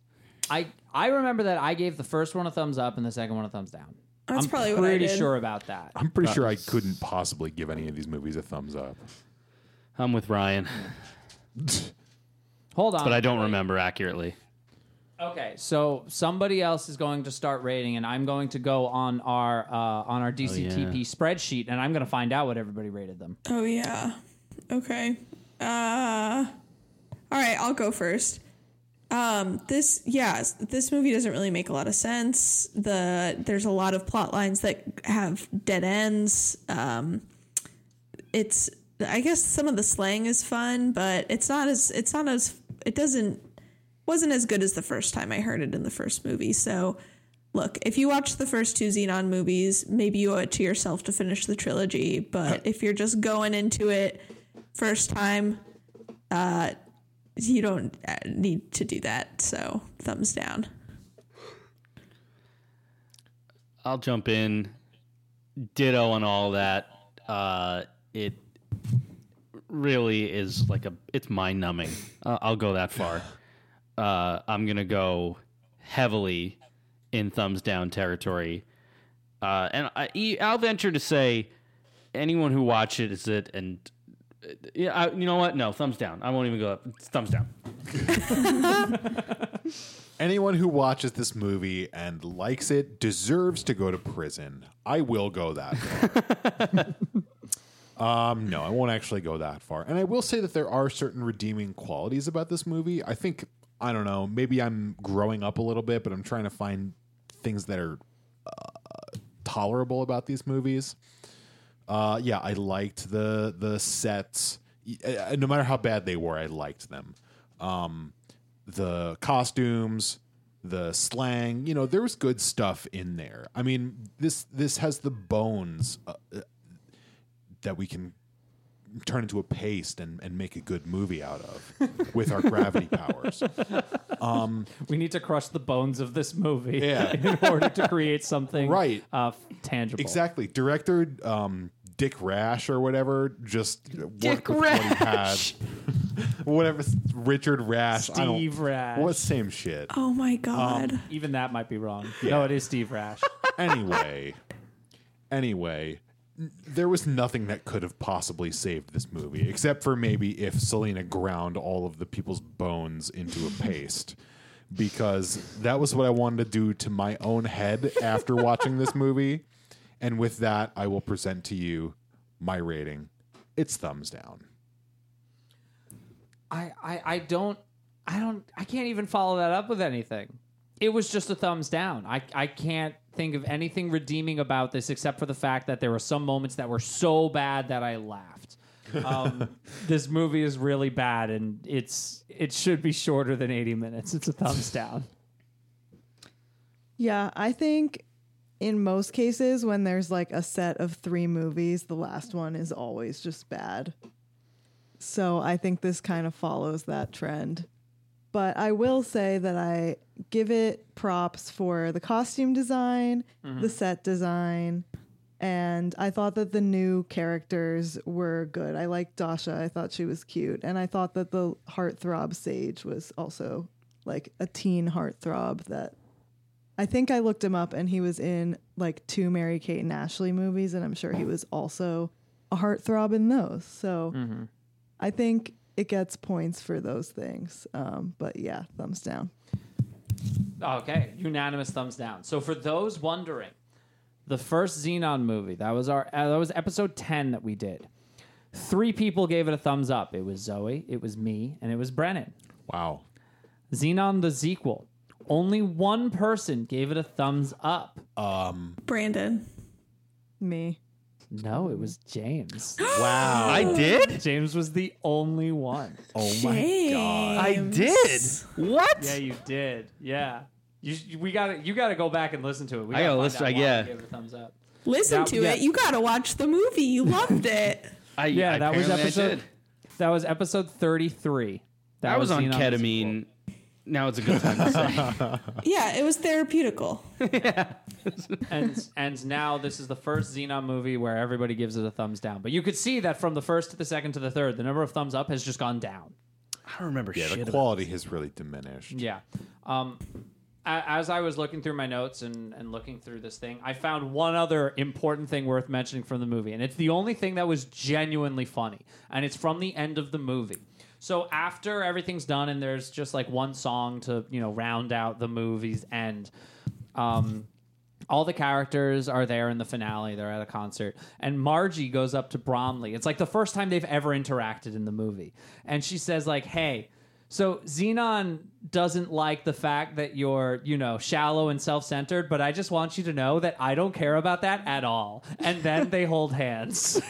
I remember that I gave the first one a thumbs up and the second one a thumbs down. That's I'm probably pretty what I did. Sure about that. I'm pretty sure I couldn't possibly give any of these movies a thumbs up. I'm with Ryan. Hold on. But I don't remember accurately. Okay, so somebody else is going to start rating, and I'm going to go on our DCTP spreadsheet, and I'm going to find out what everybody rated them. Oh, yeah. Okay. All right, I'll go first. This movie doesn't really make a lot of sense. There's a lot of plot lines that have dead ends. I guess some of the slang is fun, but it wasn't as good as the first time I heard it in the first movie. So look, if you watch the first two Zenon movies, maybe you owe it to yourself to finish the trilogy. But if you're just going into it first time, you don't need to do that. So thumbs down. I'll jump in. Ditto on all that. It really is it's mind numbing. I'll go that far. I'm going to go heavily in thumbs down territory. And I'll venture to say anyone who watches it and you know what? No, thumbs down. I won't even go up. It's thumbs down. Anyone who watches this movie and likes it deserves to go to prison. I will go that far. No, I won't actually go that far. And I will say that there are certain redeeming qualities about this movie. I think... I don't know. Maybe I'm growing up a little bit, but I'm trying to find things that are tolerable about these movies. I liked the sets. No matter how bad they were, I liked them. The costumes, the slang, there was good stuff in there. I mean, this has the bones that we can turn into a paste and make a good movie out of with our gravity powers. We need to crush the bones of this movie in order to create something tangible. Exactly. Director Dick Rash or whatever just worked with what he had. Whatever. Richard Rash. Steve Rash. What same shit. Oh, my God. Even that might be wrong. Yeah. No, it is Steve Rash. Anyway. There was nothing that could have possibly saved this movie, except for maybe if Selena ground all of the people's bones into a paste, because that was what I wanted to do to my own head after watching this movie. And with that, I will present to you my rating. It's thumbs down. I can't even follow that up with anything. It was just a thumbs down. I can't think of anything redeeming about this except for the fact that there were some moments that were so bad that I laughed. This movie is really bad, and it should be shorter than 80 minutes. It's a thumbs down. Yeah, I think in most cases when there's a set of three movies, the last one is always just bad. So I think this kind of follows that trend. But I will say that I give it props for the costume design, the set design, and I thought that the new characters were good. I liked Dasha. I thought she was cute. And I thought that the heartthrob Sage was also like a teen heartthrob that I think I looked him up and he was in like 2 Mary-Kate and Ashley movies. And I'm sure he was also a heartthrob in those. So I think it gets points for those things. But yeah, thumbs down. Okay, unanimous thumbs down. So for those wondering, the first Zenon movie, that was our that was episode 10 that we did. 3 people gave it a thumbs up. It was Zoe, it was me, and it was Brennan. Wow. Zenon the Zequel. Only one person gave it a thumbs up. Brandon. Me. No, it was James. Wow. I did? James was the only one. Oh, James. My God. I did? What? Yeah, you did. Yeah. You gotta go back and listen to it. I gotta listen. Yeah. Give it a thumbs up. Listen to it. You gotta watch the movie. You loved it. That was episode 33. That was on ketamine. Now it's a good time to say. Yeah, it was therapeutical. Yeah. and now this is the first Zenon movie where everybody gives it a thumbs down. But you could see that from the first to the second to the third, the number of thumbs up has just gone down. I don't remember shit. Yeah, the quality has really diminished. Yeah. As I was looking through my notes and looking through this thing, I found one other important thing worth mentioning from the movie. And it's the only thing that was genuinely funny. And it's from the end of the movie. So after everything's done and there's just like one song to, you know, round out the movie's end, all the characters are there in the finale. They're at a concert. And Margie goes up to Bronley. It's like the first time they've ever interacted in the movie. And she says like, hey, so Zenon doesn't like the fact that you're, you know, shallow and self-centered, but I just want you to know that I don't care about that at all. And then they hold hands.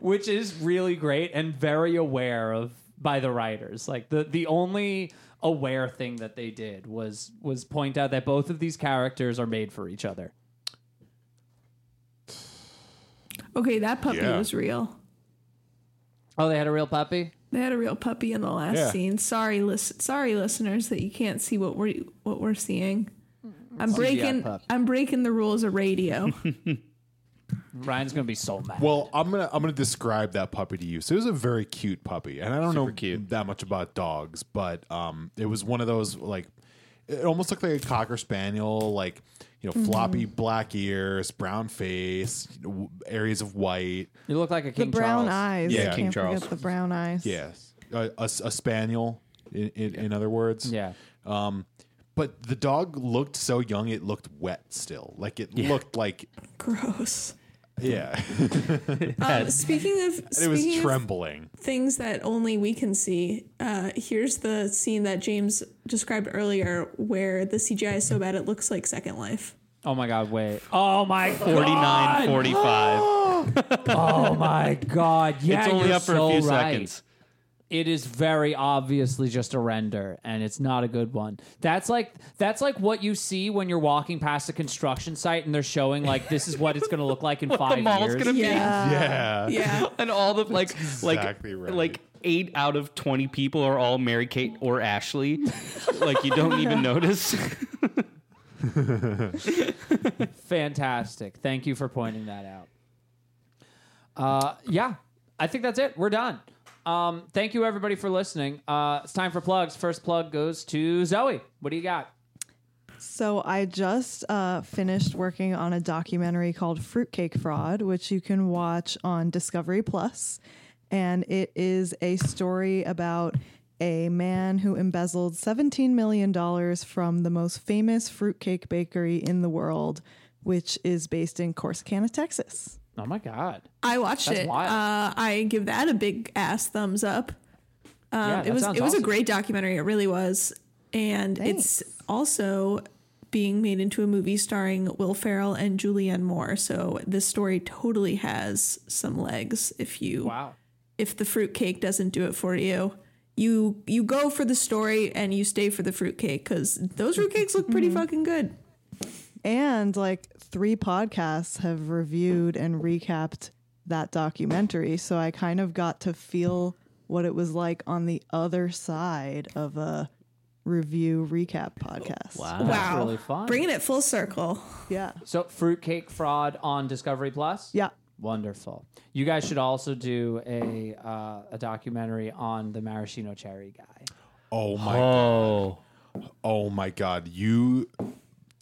Which is really great and very aware of by the writers. Like the only aware thing that they did was point out that both of these characters are made for each other. Okay, that puppy was real. Oh, they had a real puppy? They had a real puppy in the last scene. Sorry, listeners, that you can't see what we're seeing. I'm breaking the rules of radio. Ryan's gonna be so mad. Well, I'm gonna describe that puppy to you. So it was a very cute puppy, and I don't know that much about dogs, but it was one of those like it almost looked like a cocker spaniel, like you know, floppy black ears, brown face, areas of white. You look like a King Charles. The brown eyes. Yeah, King Charles. The brown eyes. Yes, a spaniel. In other words, yeah. But the dog looked so young; it looked wet still. Like it looked like gross. Yeah. It was trembling. Things that only we can see. Here's the scene that James described earlier, where the CGI is so bad it looks like Second Life. Oh my God! Wait. Oh my. 49:45. Oh my God! Yeah, it's only up for a few seconds. It is very obviously just a render, and it's not a good one. That's like what you see when you're walking past a construction site, and they're showing like this is what it's going to look like in 5 years. What the mall's going to be. Yeah, yeah. And all the like, exactly right. Like 8 out of 20 people are all Mary Kate or Ashley. Like you don't even notice. Fantastic! Thank you for pointing that out. Yeah, I think that's it. We're done. Thank you, everybody, for listening. It's time for plugs. First plug goes to Zoe. What do you got? So I just finished working on a documentary called Fruitcake Fraud, which you can watch on Discovery Plus. And it is a story about a man who embezzled $17 million from the most famous fruitcake bakery in the world, which is based in Corsicana, Texas. Oh, my God. I watched it. Wild. I give that a big ass thumbs up. It was a great documentary. It really was. And It's also being made into a movie starring Will Ferrell and Julianne Moore. So this story totally has some legs. If the fruitcake doesn't do it for you, you go for the story and you stay for the fruitcake because those fruitcakes look pretty fucking good. And like 3 podcasts have reviewed and recapped that documentary. So I kind of got to feel what it was like on the other side of a review recap podcast. Wow. That's really fun. Bringing it full circle. Yeah. So Fruitcake Fraud on Discovery Plus? Yeah. Wonderful. You guys should also do a documentary on the maraschino cherry guy. Oh my god. Oh my god. You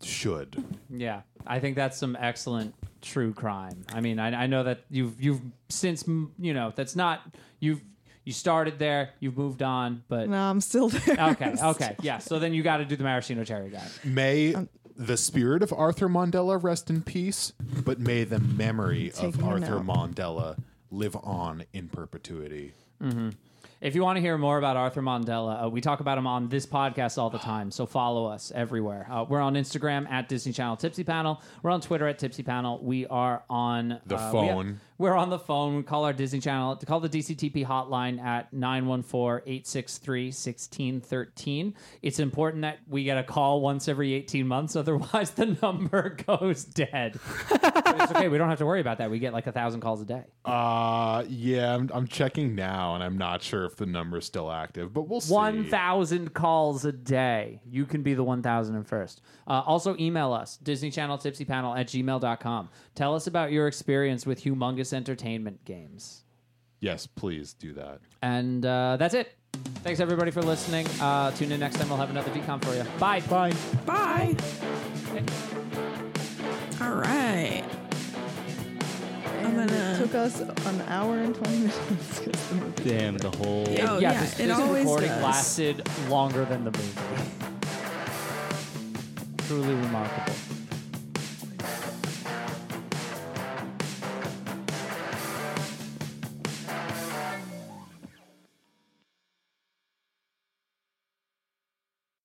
should. Yeah. I think that's some excellent true crime. I mean, I know that you've since, you know, that's not, you started there, you've moved on, but... No, I'm still there. Okay. Yeah, so then you got to do the maraschino cherry guy. May the spirit of Arthur Mandela rest in peace, but may the memory of Arthur Mandela live on in perpetuity. Mm-hmm. If you want to hear more about Arthur Mandela, we talk about him on this podcast all the time, so follow us everywhere. We're on Instagram at Disney Channel Tipsy Panel. We're on Twitter at Tipsy Panel. We are on... the phone. We're on the phone. We call our Disney Channel. Call the DCTP hotline at 914-863-1613. It's important that we get a call once every 18 months. Otherwise, the number goes dead. But it's okay. We don't have to worry about that. We get like 1,000 calls a day. Yeah, I'm checking now, and I'm not sure if the number is still active, but we'll see. 1,000 calls a day. You can be the 1,001st. Also, email us, DisneyChannelTipsyPanel@gmail.com. Tell us about your experience with Humongous Entertainment games. Yes, please do that. And that's it. Thanks everybody for listening. Tune in next time. We'll have another decom for you. Bye. Okay. All right. It took us an hour and 20 minutes. Damn, the whole. Yeah, this recording lasted longer than the movie. Truly remarkable.